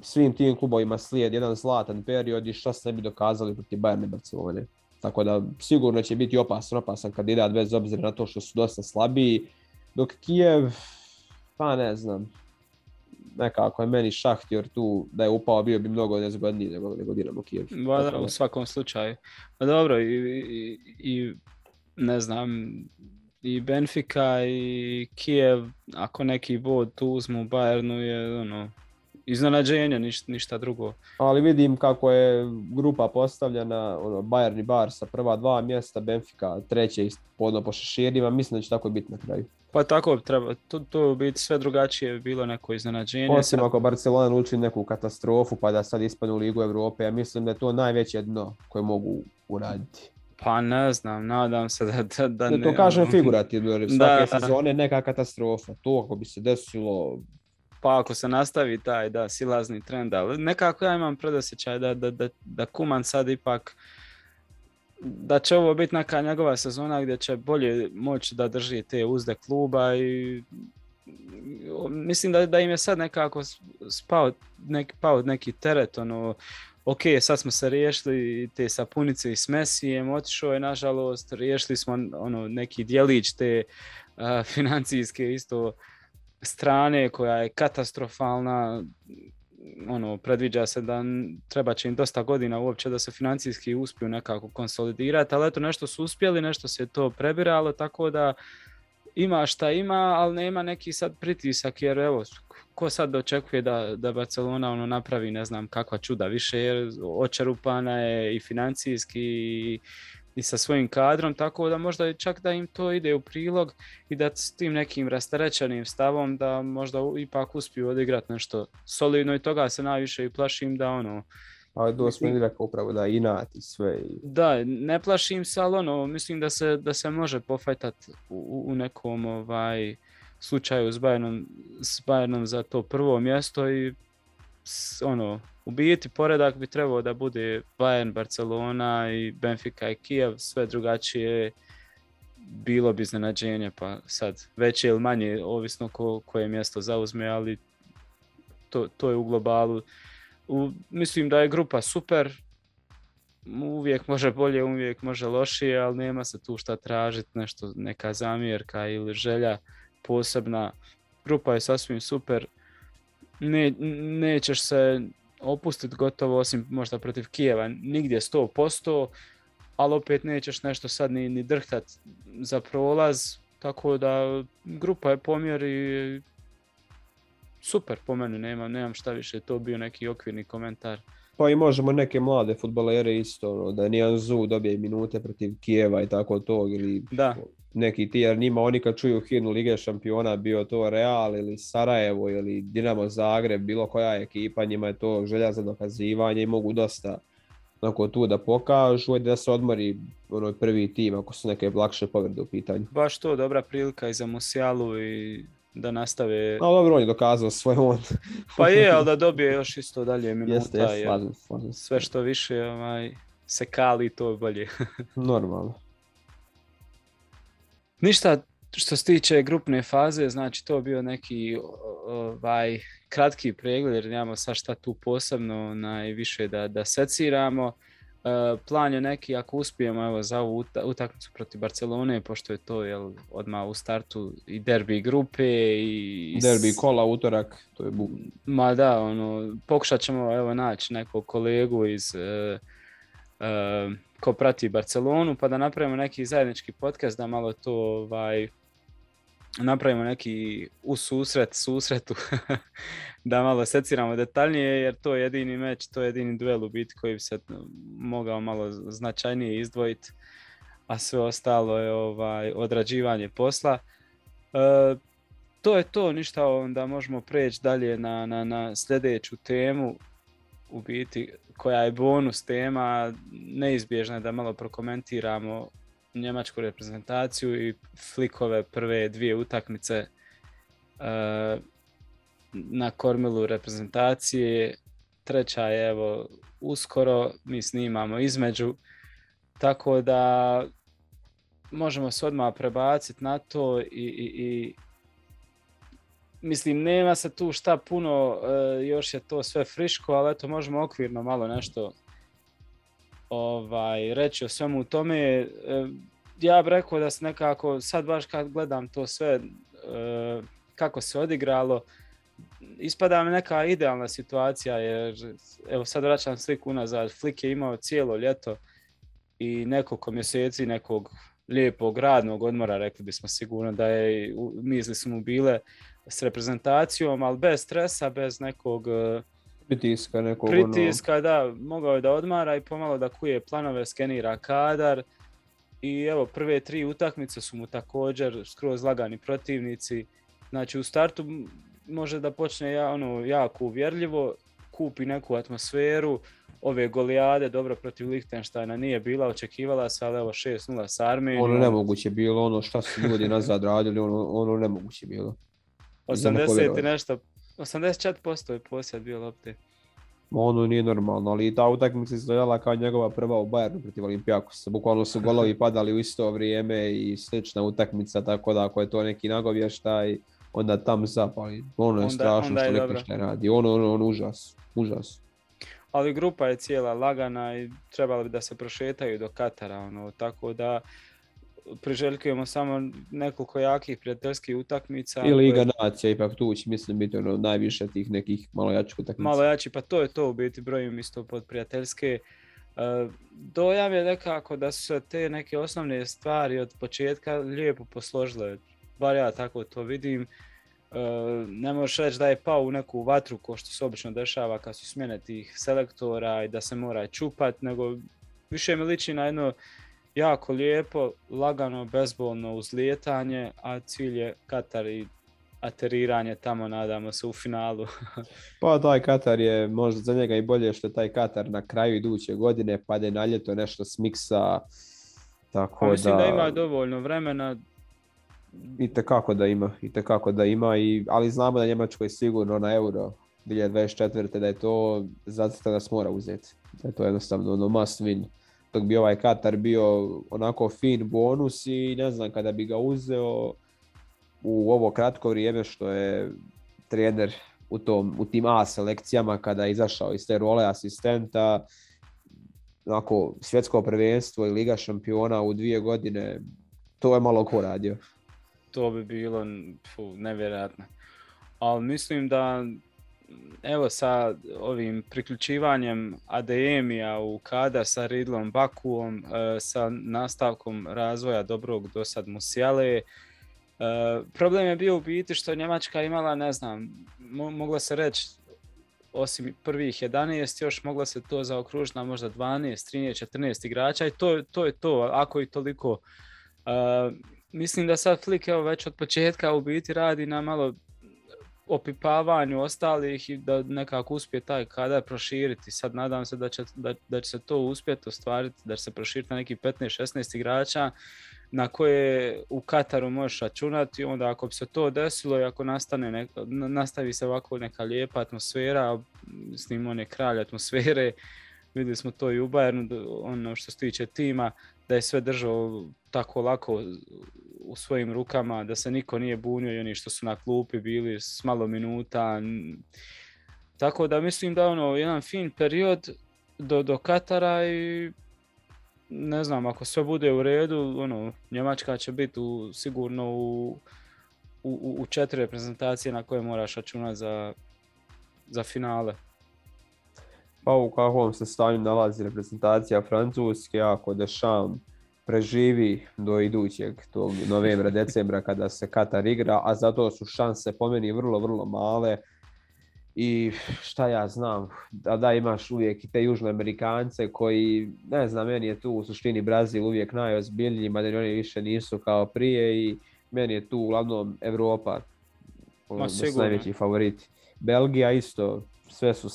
svim tim klubovima slijed jedan zlatan period i što se ne bi dokazali protiv Bayern i Barcelone. Tako da sigurno će biti opasan kandidat bez obzira na to što su dosta slabiji. Dok Kijev, pa ne znam, nekako je meni Šahtjor tu da je upao bio bi mnogo nezgodniji nego Dinamo Kijev. Da, u svakom slučaju. Pa dobro, i ne znam, i Benfica i Kijev, ako neki bod tu uzmu Bayernu je iznenađenje, ništa drugo. Ali vidim kako je grupa postavljena, Bayern i Barca prva 2 mjesta, Benfica treće po šeširima, mislim da će tako biti na kraju. Pa tako treba, to biti sve drugačije bilo neko iznenađenje. Osim ako Barcelona učini neku katastrofu pa da sad ispadne u Ligu Europe, ja mislim da je to najveće dno koje mogu uraditi. Pa ne znam, nadam se da ne... To kažem figurativno, jer svake sezone neka katastrofa, to ako bi se desilo... Pa ako se nastavi taj silazni trend, ali nekako ja imam predosjećaj da Kuman sad ipak, da će ovo biti neka njegova sezona gdje će bolje moći da drži te uzde kluba, i mislim da im je sad nekako pao neki teret, ok, sad smo se riješili te sapunice i s Messijem, otišao je nažalost, riješili smo neki dijelić te financijske isto strane koja je katastrofalna, predviđa se da treba će im dosta godina uopće da se financijski uspiju nekako konsolidirati, ali eto nešto su uspjeli, nešto se to prebiralo, tako da ima šta ima, ali nema neki sad pritisak, jer evo, ko sad očekuje da Barcelona ono napravi ne znam kakva čuda više, jer očerupana je i financijski i sa svojim kadrom, tako da možda čak da im to ide u prilog i da s tim nekim rasterećenim stavom da možda ipak uspiju odigrati nešto solidno, i toga se najviše i plašim da ono... A to smo rekao upravo, da inat i sve. Da, ne plašim se, ali ono, mislim da se može pofajtati u nekom slučaju s Bayernom za to prvo mjesto i ono, u biti poredak bi trebao da bude Bayern, Barcelona i Benfica i Kijev, sve drugačije bilo bi iznenađenje, pa sad veće ili manje, ovisno koje mjesto zauzme, ali to je u globalu. Mislim da je grupa super, uvijek može bolje, uvijek može lošije, ali nema se tu šta tražiti, nešto, neka zamjerka ili želja posebna. Grupa je sasvim super, nećeš se opustiti gotovo, osim možda protiv Kijeva, nigdje 100%, ali opet nećeš nešto sad ni drhtat za prolaz, tako da grupa je pomjeri. Super, po meni nemam šta više, to bio neki okvirni komentar. Pa i možemo neke mlade fudbalere isto, no, da Nian Zu dobije minute protiv Kijeva i tako to, ili da. Neki ti, jer njima oni kad čuju himnu Lige šampiona, bio to Real ili Sarajevo ili Dinamo Zagreb, bilo koja ekipa, njima je to želja za dokazivanje i mogu dosta nakon tu da pokažu, da se odmori onoj prvi tim ako su neke lakše povrede u pitanju. Baš to, dobra prilika i za Musijalu i... da nastave... No dobro, on je dokazao svoj on. Pa je, ali da dobije još isto dalje minuta. Jeste, slažem. Sve što više se kali, to bolje. Normalno. Ništa što se tiče grupne faze, znači to bio neki kratki pregled, jer nemamo sad šta tu posebno najviše da seciramo. Plan je neki, ako uspijemo evo, za ovu utakmicu protiv Barcelone, pošto je to odmah u startu i derbi grupe i... Derbi kola, utorak, to je bum. Ma da, ono, pokušat ćemo evo, naći nekog kolegu iz ko prati Barcelonu, pa da napravimo neki zajednički podcast, da malo to napravimo neki u susretu da malo seciramo detaljnije, jer to je jedini meč, to je jedini duel u biti koji bi se mogao malo značajnije izdvojiti, a sve ostalo je odrađivanje posla. To je to, ništa, onda možemo preći dalje na sljedeću temu, u biti koja je bonus tema, neizbježna je da malo prokomentiramo njemačku reprezentaciju i Flickove prve dvije utakmice na kormilu reprezentacije. Treća je evo uskoro, mi snimamo između, tako da možemo se odmah prebaciti na to i mislim, nema se tu šta puno, još je to sve friško, ali eto možemo okvirno malo nešto reći o svemu tome. Ja bih rekao da se nekako, sad baš kad gledam to sve kako se odigralo, ispada mi neka idealna situacija, jer evo sad vraćam sliku unazad, Flick je imao cijelo ljeto i nekoliko mjeseci nekog lijepog radnog odmora, rekli bismo sigurno da je, misli su mu bile s reprezentacijom, ali bez stresa, bez nekog... Pritiska, da, mogao je da odmara i pomalo da kuje planove, skenira kadar i evo prve tri utakmice su mu također skroz lagani protivnici. Znači u startu može da počne jako uvjerljivo, kupi neku atmosferu, ove golijade, dobro, protiv Lichtenštajna nije bila, očekivala se, ali evo 6-0 s Armenijom. Ono nemoguće bilo, ono šta su ljudi nazad radili, ono nemoguće bilo. 80 i nešto. 84% je posjed bio lopte. Ono nije normalno, ali ta utakmica izgledala kao njegova prva u Bayernu protiv Olimpijakosa. Bukvalno su golovi padali u isto vrijeme i slična utakmica, tako da ako je to neki nagovještaj, onda tam zapali. Ono je strašno što Lichtenštajn radi. Ono užas. Ali grupa je cijela lagana i trebalo bi da se prošetaju do Katara, tako da... Priželjkujemo samo nekoliko jakih prijateljskih utakmica. I Liga nacija ipak tu će, mislim, biti najviše tih nekih malo jačih utakmica. Malo jači, pa to je to u biti, brojim isto pod prijateljske. Dojam je nekako da su se te neke osnovne stvari od početka lijepo posložile. bar ja tako to vidim. Ne možeš reći da je pao u neku vatru ko što se obično dešava kad su smjene tih selektora i da se mora čupat, nego više mi liči na jedno jako lijepo, lagano, bezbolno uzlijetanje, a cilj je Katar i ateriranje tamo, nadamo se, u finalu. Pa taj Katar je možda za njega i bolje što je taj Katar na kraju iduće godine pade na ljeto, nešto smiksa, tako da... Mislim da ima dovoljno vremena. Itekako da ima, ali znamo da Njemačkoj sigurno na Euro 2024. da je to zacrta nas mora uzeti. Da je to jednostavno ono must win. Dok bi ovaj Katar bio onako fin bonus i ne znam kada bi ga uzeo u ovo kratko vrijeme što je trener u tim A selekcijama kada je izašao iz te role asistenta, onako svjetsko prvenstvo i Liga šampiona u 2 godine, to je malo ko radio. To bi bilo nevjerojatno. Ali mislim da evo sa ovim priključivanjem Adeyemija u kadar sa Ridlom Bakuom, sa nastavkom razvoja dobrog dosad Musijale, problem je bio u biti što Njemačka imala, ne znam, mogla se reći osim prvih 11, još mogla se to zaokružiti na možda 12, 13, 14 igrača i to je to, ako i toliko. Mislim da sad Flick već od početka u biti radi na malo opipavanju ostalih i da nekako uspije taj kadar proširiti. Sad nadam se da će se to uspjeti ostvariti, da će se proširiti na neki 15-16 igrača na koje u Kataru možeš računati. Onda ako bi se to desilo i ako nastavi se ovako neka lijepa atmosfera, mislim on je kralj atmosfere, vidjeli smo to i u Bayernu, ono što se tiče tima, da je sve držao tako lako u svojim rukama, da se niko nije bunio i oni što su na klupi bili s malo minuta. Tako da mislim da ono jedan fin period do Katara i ne znam, ako sve bude u redu, ono, Njemačka će biti sigurno u 4 reprezentacije na koje moraš računati za finale. Pa u kakvom se stanju nalazi reprezentacija Francuske, ako Dešam preživi do idućeg tog novembra, decembra kada se Katar igra, a zato su šanse po meni vrlo, vrlo male. I šta ja znam, da imaš uvijek i te Južnoamerikance koji, ne znam, meni je tu u suštini Brazil uvijek najozbiljniji, mada oni više nisu kao prije i meni je tu uglavnom Europa najveći favoriti. Belgija isto. Sve su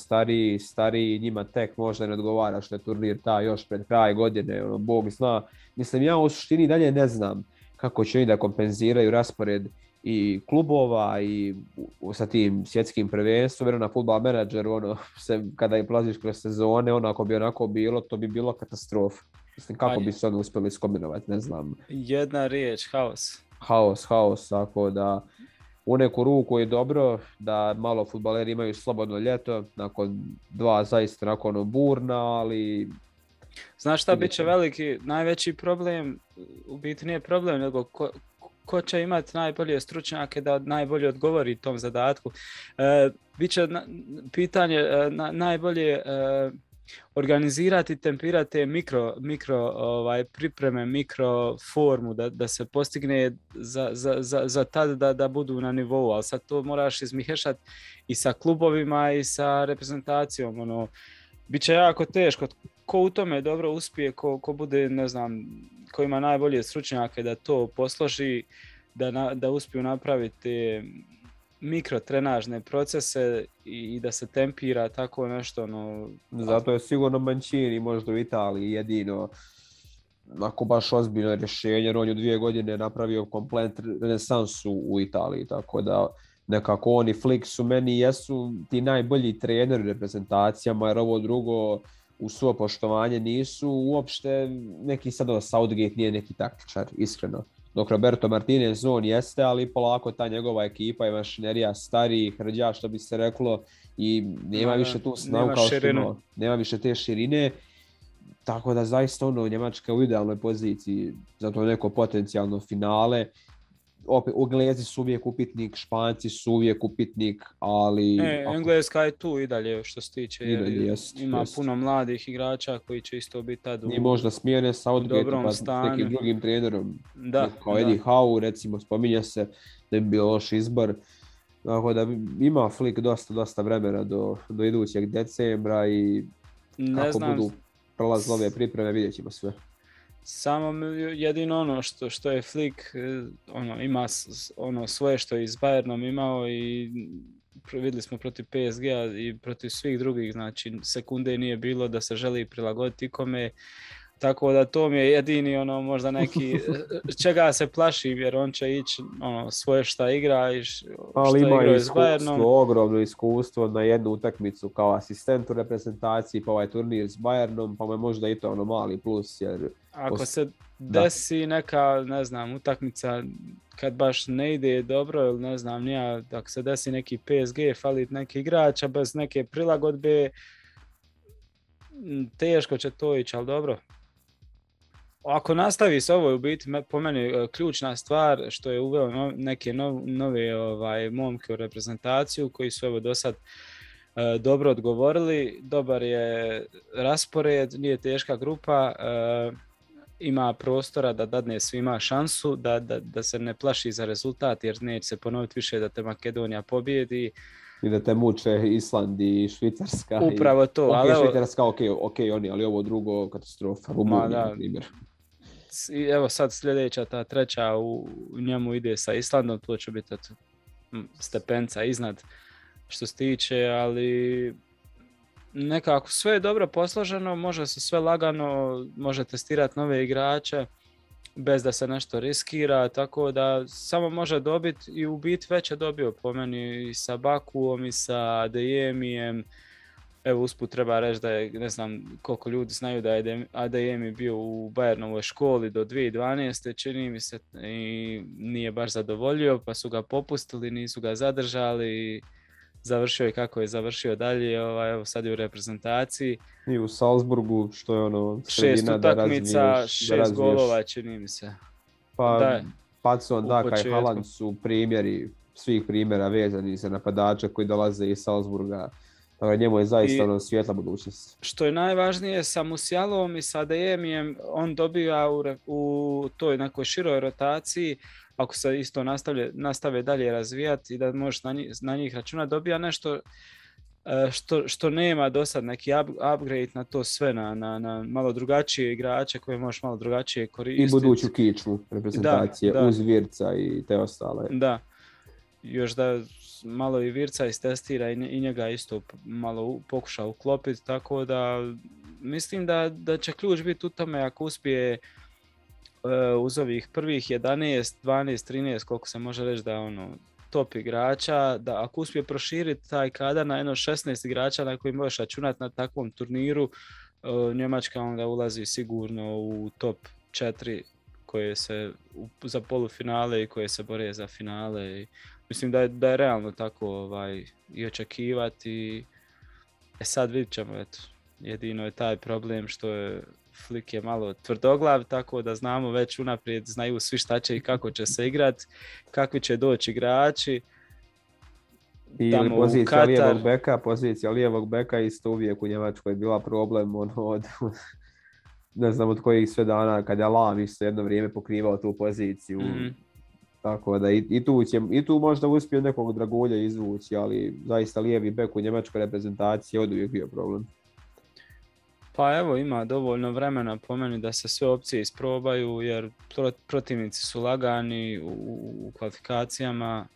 stariji, njima tek možda ne odgovara što je turnir ta još pred kraj godine, ono, Bog zna. Mislim, ja u suštini dalje ne znam kako će oni da kompenziraju raspored i klubova i sa tim svjetskim prvenstvom, jer na Football Manageru, ono, kada je plaziš kroz sezone, ono, ako bi onako bilo, to bi bilo katastrofa. Mislim, kako bi se ono uspjeli skombinovati, ne znam. Jedna riječ, haos. Haos, tako da... U neku ruku je dobro da malo fudbaleri imaju slobodno ljeto, nakon 2 zaista nakon burna, ali... Znaš šta bit će veliki, najveći problem, u biti nije problem, nego ko će imati najbolje stručnjake da najbolje odgovori tom zadatku. Biće pitanje najbolje organizirati, tempirati te mikro pripreme, mikro formu da se postigne za tad da budu na nivou, ali sad to moraš izmihešati i sa klubovima i sa reprezentacijom. Ono, biće jako teško. Ko u tome dobro uspije, ko bude, ne znam, ko ima najbolje stručnjake da to posloži, da uspiju napraviti mikrotrenažne procese i da se tempira tako nešto, no... Zato je sigurno Mancini možda u Italiji jedino ako baš ozbiljno rješenje, jer on je 2 godine napravio komplet renesansu u Italiji, tako da nekako oni Flick su meni jesu ti najbolji treneri u reprezentacijama, jer ovo drugo u svo poštovanje nisu uopšte neki sad Southgate nije neki taktičar, iskreno. Dok Roberto Martinez on jeste, ali polako ta njegova ekipa je mašinerija starijih hrđa, što bi se reklo, i nema više tu snagu kao što nema više te širine. Tako da zaista ono Njemačka u idealnoj poziciji za to neko potencijalno finale. opet, Englezi su uvijek upitnik, Španci su uvijek upitnik, ali... Engleska je tu i dalje što se tiče, jer ima puno mladih igrača koji će isto biti tad u... I možda smijene sa odgledom, pa s nekim drugim trenerom, kao Eddie Howe, recimo, spominja se da bi bio loš izbor. Tako da ima Flick dosta vremena do idućeg decembra i kako budu prolazile ove pripreme, vidjet ćemo sve. Samo jedino ono što je Flick, ono, ima ono svoje što je s Bayernom imao i vidjeli smo protiv PSG-a i protiv svih drugih, znači sekunde nije bilo da se želi prilagoditi kome. Tako da to mi je jedini ono možda neki čega se plašim, jer on će ići ono svoje šta igra i ali ima ogromno iskustvo na jednu utakmicu kao asistent u reprezentaciji, pa ovaj turnir s Bayernom, pa mu je možda i to ono mali plus, jer ako se desi neka, ne znam, utakmica kad baš ne ide dobro ili ne znam nija, ako se desi neki PSG, fali neki igrača bez neke prilagodbe, teško će to ići, ali dobro. Ako nastavi se ovo, u biti po meni ključna stvar što je uveo neke nove momke u reprezentaciju koji su evo do sad dobro odgovorili. Dobar je raspored, nije teška grupa, ima prostora da dadne svima šansu, da se ne plaši za rezultat, jer neće se ponoviti više da te Makedonija pobjedi. I da te muče Island i Švicarska. Upravo to. I... Okay, ali Švicarska, ok, oni, ali ovo drugo katastrofa. Rumunija, na primjer. Evo sad sljedeća, ta treća u njemu ide sa Islandom, to će biti stepenca iznad što se tiče, ali nekako sve je dobro posloženo, može se sve lagano, može testirati nove igrače bez da se nešto riskira, tako da samo može dobiti i u biti već je dobio po meni i sa Bakuom i sa Adeyemijem. Evo usput treba reći da je, ne znam koliko ljudi znaju da je Adeyemi bio u Bayernovoj školi do 2012. čini mi se i nije baš zadovoljio, pa su ga popustili, nisu ga zadržali. Završio je kako je završio dalje, evo sad je u reprezentaciji. I u Salzburgu, što je ono, sredina da razviješ. 6 utakmica, 6 golova, čini mi se. Pa Patson, Daka i Haaland su primjeri, svih primjera vezani za napadača koji dolaze iz Salzburga. Njemu je zaista svijetla budućnost. Što je najvažnije, sa Musijalom i sa Adeyemijem on dobija u toj nekoj široj rotaciji, ako se isto nastave dalje razvijati i da možeš na njih računati, dobija nešto što nema do sad, neki upgrade na to sve, na malo drugačije igrače koje možeš malo drugačije koristiti. I buduću kičmu reprezentacije, uz Virca i te ostale. Da, još da malo i Virca istestira i njega isto malo pokuša uklopiti, tako da mislim da će ključ biti u tome ako uspije uz ovih prvih 11, 12, 13, koliko se može reći da je ono top igrača, da ako uspije proširiti taj kadar na jedno 16 igrača na koji možeš računati na takvom turniru, Njemačka onda ulazi sigurno u top 4 koje se za polufinale i koje se bore za finale. Mislim da je realno tako i očekivati. Sad vidit ćemo, eto. Jedino je taj problem što je Flick je malo tvrdoglav, tako da znamo već unaprijed, znaju svi šta će i kako će se igrati, kakvi će doći igrači. I pozicija lijevog beka isto uvijek u Njemačkoj je bila problem, ne znam od kojih sve dana, kad je Alabe isto jedno vrijeme pokrivao tu poziciju. Mm-hmm. Tako da i tu možda uspio nekog dragulja izvući, ali zaista lijevi bek u njemačkoj reprezentaciji oduvijek bio problem. Pa evo, ima dovoljno vremena po meni da se sve opcije isprobaju, jer protivnici su lagani u kvalifikacijama.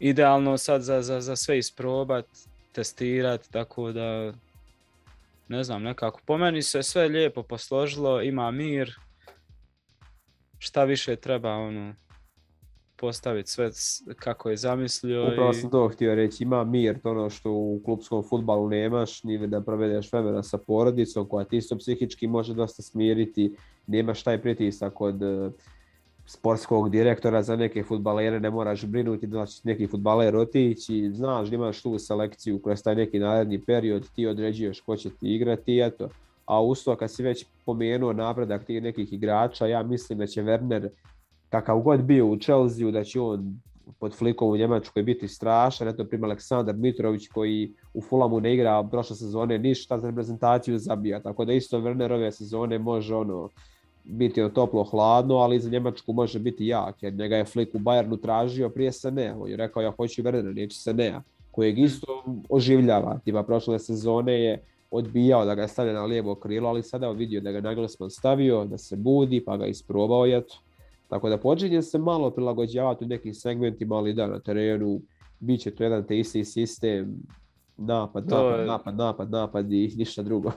Idealno sad za sve isprobat, testirat, tako da ne znam nekako. Po meni se sve lijepo posložilo, ima mir. Šta više treba postaviti sve kako je zamislio. Upravo sam to htio reći, ima mir, to ono što u klubskom fudbalu nemaš, ni da provedeš vremena sa porodicom koja ti isto psihički može dosta smiriti, nemaš taj pritisak od sportskog direktora za neke fudbalere, ne moraš brinuti da će neki fudbaler otići, znaš da imaš tu selekciju kroz taj neki naredni period, ti određuješ ko će ti igrati i eto. A usto kad si već pomenuo napredak tih nekih igrača, ja mislim da će Werner kakav god bio u Chelsea, da će on pod Flickom u Njemačkoj biti strašan. Eto, primjer, Aleksandar Mitrović koji u Fulamu ne igra prošle sezone ništa, za reprezentaciju zabija. Tako da isto Werner ove sezone može ono biti toplo hladno, ali za Njemačku može biti jak, jer njega je Flick u Bayernu tražio prije Sanea. On je rekao, ja hoću Wernera, neću Sanea, kojeg isto oživljava. Tima prošle sezone je odbijao da ga stavlja na lijevo krilo, ali sada vidio da ga Nagelsmann stavio, da se budi, pa ga isprobao je to. Tako da počinje se malo prilagođavati u nekim segmentima, ali da, na terenu bit će to jedan te isti sistem, napad i ništa drugo.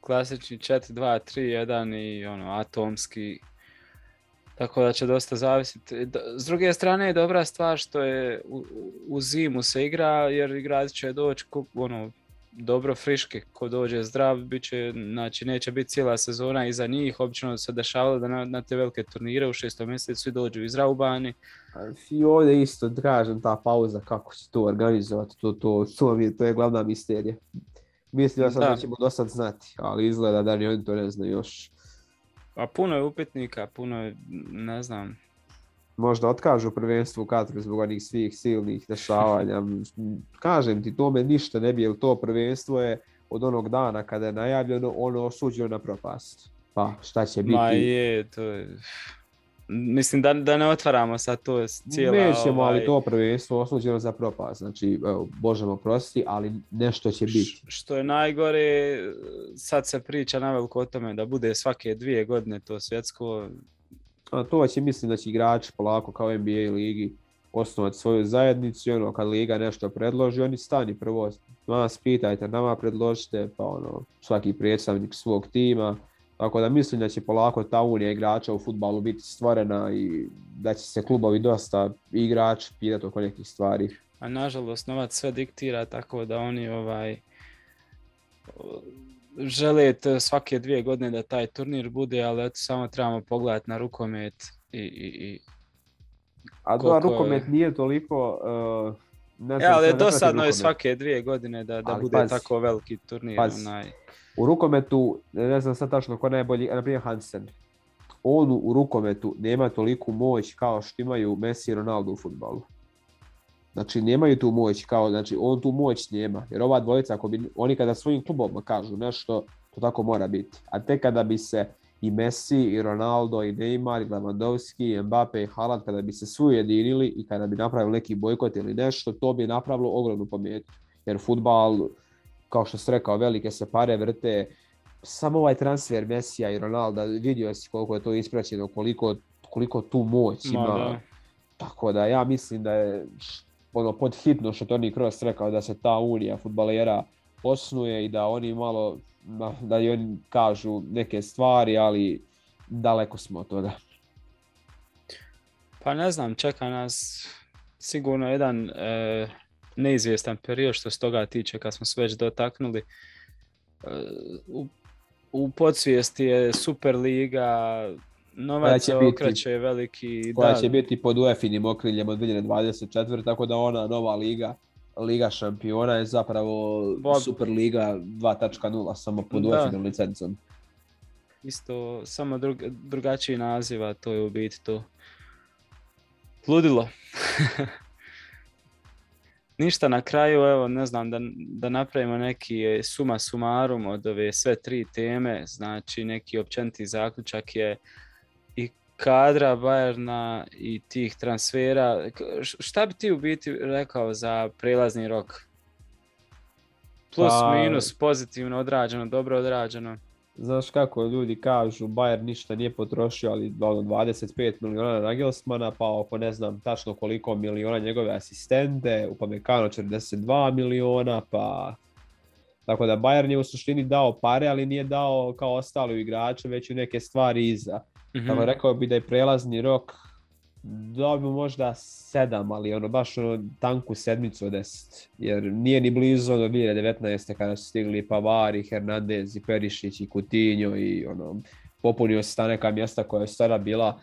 Klasični 4-2-3-1 i ono, atomski, tako da će dosta zavisiti. S druge strane je dobra stvar što je u zimu se igra, jer igrači će doći ono, dobro friške, ko dođe zdrav, biće, znači neće biti cijela sezona iza njih. Obično se dešavalo da na te velike turnire u šestom mjesecu svi dođu izraubani. I ovdje isto tražim ta pauza, kako će to organizovati, to je glavna misterija. Mislio sam da ćemo do sad znati, ali izgleda da ni oni to ne znaju još. A puno je upitnika, ne znam. Možda otkažu prvenstvo u Kataru zbog onih svih silnih dešavanja. Kažem ti, tome ništa ne bi, jer to prvenstvo je od onog dana kada je najavljeno, ono osuđeno na propast. Pa šta će biti? Ma je, to je... Mislim da ne otvaramo sad to cijela... Nećemo, ali to prvenstvo osuđeno za propast. Znači, evo, možemo prostiti, ali nešto će biti. Što je najgore, sad se priča naveliko o tome da bude svake 2 godine to svjetsko... A to će, mislim da će igrači polako kao NBA ligi osnovati svoju zajednicu, ono, kad liga nešto predloži, oni stani prvo, nas pitajte, nama predložite, pa ono, svaki predstavnik svog tima, tako da mislim da će polako ta unija igrača u fudbalu biti stvorena i da će se klubovi dosta igrači pitati oko nekih stvari. A nažalost novac sve diktira, tako da oni žele svake 2 godine da taj turnir bude, ali eto, samo trebamo pogledati na rukomet i... A da, rukomet nije toliko... Ne znam, ali dosadno je svake 2 godine da bude tako veliki turnir. U rukometu, ne znam sad tačno ko najbolji, naprimjer Hansen. On u rukometu nema toliku moć kao što imaju Messi i Ronaldo u fudbalu. Znači, nemaju tu moć kao, znači, on tu moć nema, jer ova dvojica, oni kada svojim klubom kažu nešto, to tako mora biti. A tek kada bi se i Messi, i Ronaldo, i Neymar, i Lewandowski, i Mbappé, i Haaland, kada bi se svi ujedinili i kada bi napravili neki bojkot ili nešto, to bi napravilo ogromnu pometu. Jer fudbal, kao što si rekao, velike se pare vrte, samo ovaj transfer Messija i Ronalda, vidio si koliko je to ispraćeno, koliko tu moć ima. Da. Tako da ja mislim da je... Ono, pod hitno što Toni Kroos rekao, da se ta unija fudbalera osnuje i da oni malo, da oni kažu neke stvari, ali daleko smo od toga. Pa ne znam, čeka nas sigurno jedan neizvjestan period što se toga tiče, kad smo se već dotaknuli. U podsvijesti je Superliga, novac se okreće veliki... Koja će biti pod UEFA-inim okriljem od 2024, tako da ona nova liga šampiona je zapravo Superliga 2.0, samo pod UEFA-inom licencom. Isto, samo drugačiji naziva, to je u biti to. Ludilo. Ništa, na kraju, evo, ne znam, da napravimo neki suma sumarum od ove sve 3 teme, znači neki općeniti zaključak je kadra Bayerna i tih transfera. Šta bi ti u biti rekao za prelazni rok? Plus, minus, pozitivno odrađeno, dobro odrađeno. Znaš kako ljudi kažu, Bayern ništa nije potrošio, ali 25 miliona Nagelsmana, pa oko ne znam tačno koliko miliona njegove asistente, Upamekano 42 miliona, pa... Tako da Bayern je u suštini dao pare, ali nije dao kao ostali igrače, već u neke stvari iza. Mm-hmm. Tako rekao bi da je prelazni rok dobio možda 7, ali ono baš tanku 7 od 10. Jer nije ni blizu do 2019. kada su stigli Pavar, Hernandez, Perišić, Coutinho i ono, popunio se ta neka mjesta koja je sada bila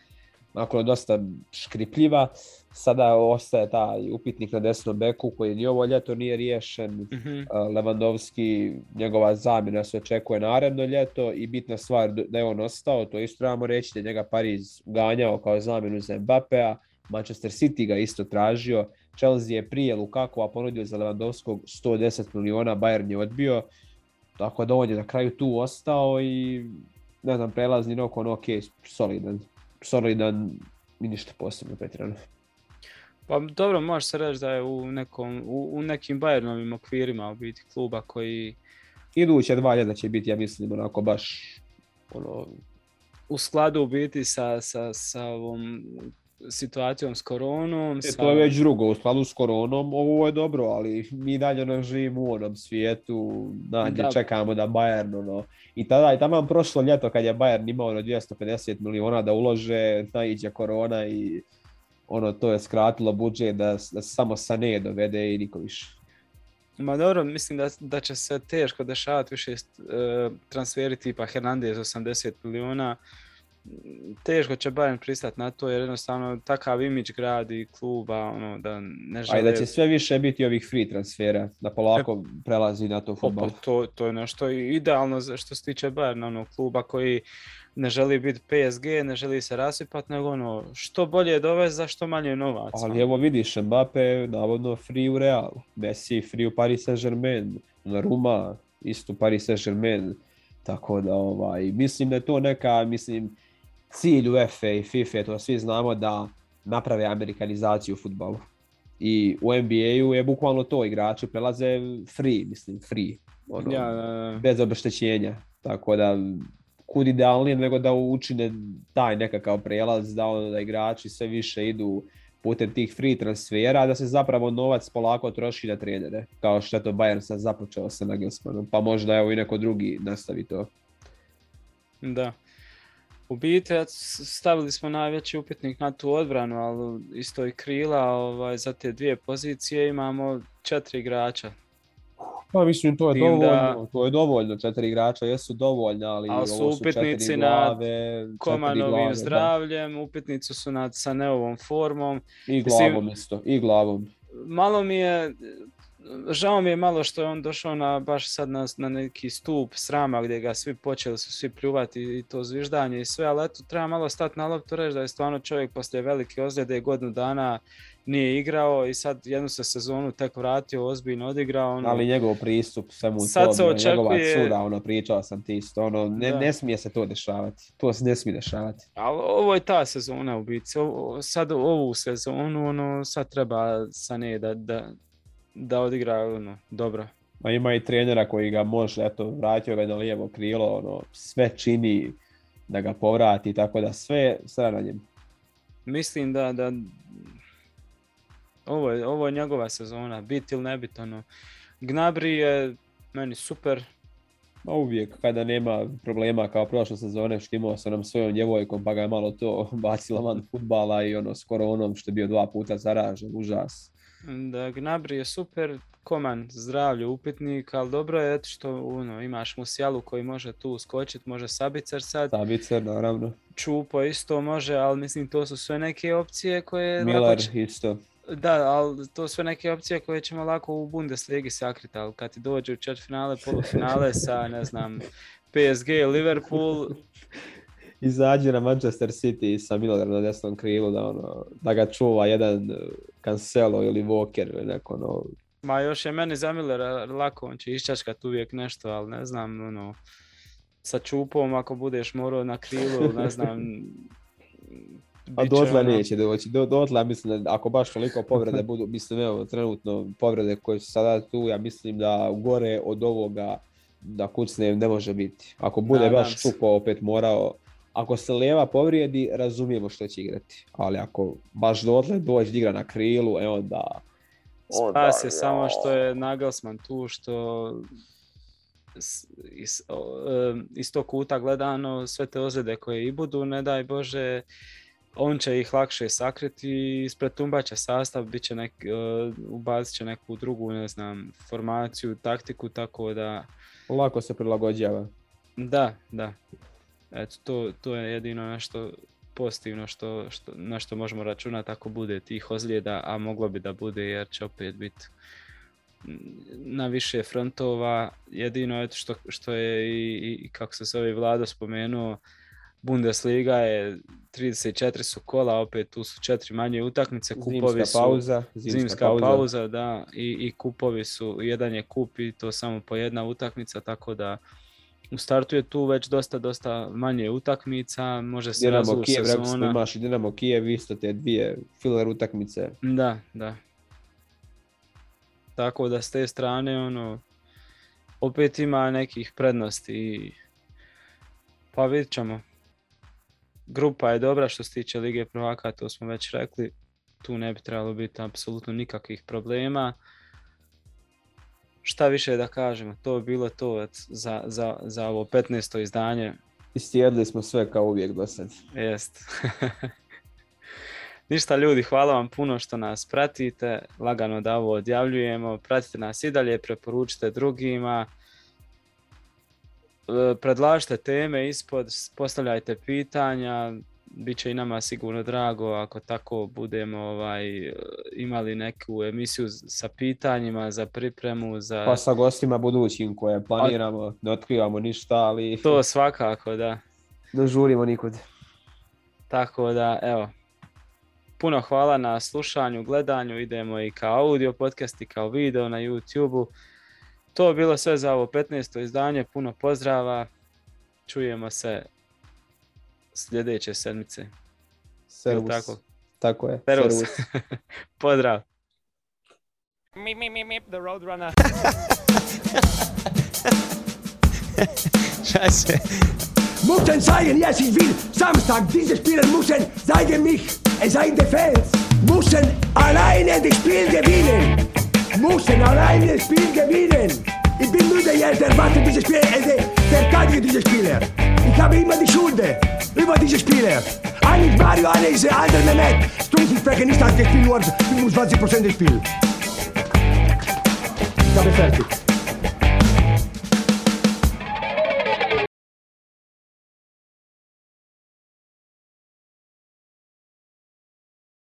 ako je dosta škripljiva. Sada ostaje taj upitnik na desnom beku koji ni ovo ljeto nije riješen. Mm-hmm. Lewandowski, njegova zamjena se očekuje naredno ljeto i bitna stvar da je on ostao, to isto trebamo reći, da je njega Pariz ganjao kao zamjenu za Mbappéa, Manchester City ga isto tražio, Chelsea je prije Lukakova ponudio za Lewandowskog 110 miliona, Bayern je odbio, tako da on je na kraju tu ostao i ne znam, prelazni rok on ok, solidan i ništa posebno pretjerano. Pa dobro, može se reći da je u nekim Bayernovim okvirima biti kluba koji... Iduće dva ljeda će biti, ja mislim, onako baš ono... u skladu biti sa ovom situacijom s koronom. To je već drugo, u skladu s koronom ovo je dobro, ali mi dalje ono živimo u onom svijetu, da čekamo da Bayern ono... I tada, i tamo prošlo ljeto kad je Bayern imao ono 250 miliona da ulože, naiđe korona i... Ono, to je skratilo budžet da samo Sané dovede i niko više. Ma dobro, mislim da će se teško dešavati više transferi tipa Hernandez 80 miliona. Teško će Bayern pristati na to jer jednostavno takav imidž gradi kluba ono, da ne žele... Ajde, da će sve više biti ovih free transfera, da polako prelazi na to fudbal. To je nešto idealno što se tiče Bayern, ono, kluba koji ne želi biti PSG, ne želi se rasipati, nego ono, što bolje dovez za što manje novaca. Ali evo vidiš, Mbappé navodno free u Real, Messi free u Paris Saint-Germain, Naruma isto Paris Saint-Germain, tako da mislim da je to neka, cilj UEFA i FIFA, to svi znamo, da naprave amerikanizaciju fudbalu. I u NBA-u je bukvalno to, igrači prelaze free, ono, bez obeštećenja, tako da... Kud idealnije nego da učine taj nekakav prijelaz, da igrači sve više idu putem tih free transfera, da se zapravo novac polako troši na trenere, kao što je to Bayern sad započeo sa Nagelsmannom, pa možda evo i neko drugi nastavi to. Da. U biti stavili smo najveći upitnik na tu odbranu, ali isto i krila, za te dvije pozicije imamo 4 igrača. Pa mislim to je dovoljno, 4 igrača jesu dovoljni, ali su upitnici su nad Komanovim zdravljem, upitnici su nad Saneovom formom. I glavom isto, i glavom. Žao mi je malo što je on došao baš sad na neki stup srama gdje ga počeli su svi pljuvati i to zviždanje i sve, ali eto treba malo stati na loptu, reći da je stvarno čovjek poslije velike ozljede godinu dana nije igrao i sad jednu se sezonu tek vratio, ozbiljno odigrao. Ono, ali njegov pristup svemu tome, njegova cuda, pričao sam ti isto, ne smije se to dešavati, to se ne smije dešavati. Ali ovo je ta sezona u biti, sad ovu sezonu, sad treba Sané da odigra dobro. A ima i trenera koji ga može, vratio ga na lijevo krilo, sve čini da ga povrati, tako da sve na njemu. Mislim da ovo je njegova sezona, bit ili ne bit, Gnabry je meni super. Ma uvijek, kada nema problema kao prošle sezone, štimao sa nam svojom djevojkom, pa ga je malo to bacilo van fudbala i skoro što je bio 2 puta zaražen, užas. Da, Gnabry je super, Koman zdravlje upitnik, ali dobro je što imaš Musijalu koji može tu uskočiti, može Sabicer sad. Sabicer, naravno. Čupo isto može, ali mislim to su sve neke opcije koje... Miller isto. Da, ali to su sve neke opcije koje ćemo lako u Bundesligi sakriti, ali kad ti dođu četvrtfinale, polufinale sa, PSG, Liverpool... Izađe na Manchester City sa Millerom na desnom krilu da ga čuva jedan Cancelo ili Walker ili neko novo. Ma još je meni za Millera lako, on će iščačkat uvijek nešto, ali ne znam, sa čupom ako budeš morao na krilu, ne znam... A dotle neće doći, dotle mislim ako baš toliko povrede budu, trenutno povrede koje su sada tu, ja mislim da gore od ovoga da kucnem ne može biti. Ako bude baš čupo opet morao... Ako se lijeva povrijedi, razumijemo što će igrati, ali ako baš dotle dođe igra na krilu, onda spas je samo što je Nagelsmann tu, što iz tog kuta gledano sve te ozljede koje i budu, ne daj Bože, on će ih lakše sakriti i ispretumbat će sastav, ubacit će neku drugu, formaciju, taktiku, tako da... Lako se prilagođava. Da, da. Eto, to je jedino nešto pozitivno na što možemo računati ako bude tih ozljeda, a moglo bi da bude jer će opet biti na više frontova. Jedino što je i kako se zove Vlado spomenuo, Bundesliga je 34 su kola, opet tu su 4 manje utakmice, kupovi su zimska pauza da, i kupovi su, jedan je kup i to samo po jedna utakmica, tako da u startu je tu već dosta manje utakmica, može se razlučiti sezona. Dinamo Kijev, imaš i Dinamo Kijev, isto te dvije filler utakmice. Da. Tako da s te strane opet ima nekih prednosti, pa vidit ćemo. Grupa je dobra što se tiče Lige prvaka, to smo već rekli, tu ne bi trebalo biti apsolutno nikakvih problema. Šta više da kažemo, to je bilo to za ovo 15. izdanje. Iscijedili smo sve kao uvijek do sad. Jest. Ništa ljudi, hvala vam puno što nas pratite, lagano da ovo odjavljujemo, pratite nas i dalje, preporučite drugima. Predlažite teme ispod, postavljajte pitanja, bit će i nama sigurno drago ako tako budemo imali neku emisiju sa pitanjima, za pripremu, za... Pa sa gostima budućim koje planiramo, ne otkrivamo ništa, ali... To svakako, da. Ne žurimo nikud. Tako da, evo, puno hvala na slušanju, gledanju, idemo i kao audio podcast i kao video na YouTube-u. To je bilo sve za ovo 15. izdanje, puno pozdrava, čujemo se sljedeće sedmice. Servus. Tako je. Servus. Pozdrav. Mip, mip, mip, the roadrunner. Scheiße. Mussen zeigen, yes, ich will. Samstag, diese Spieler müssen zeigen mich, es seien die Fans. Müssen alleine das Spiel gewinnen. Müssen alleine das Spiel gewinnen. Ich bin müde jetzt, erwarte diese Spieler, verteidige diese Spieler. Ich habe immer die Schuld über diese Spieler. Einer ist Mario, einer ist der andere Mehmet. Stundenverkehr nicht hat gespielt, nur 25% des Spiels. Ich habe fertig.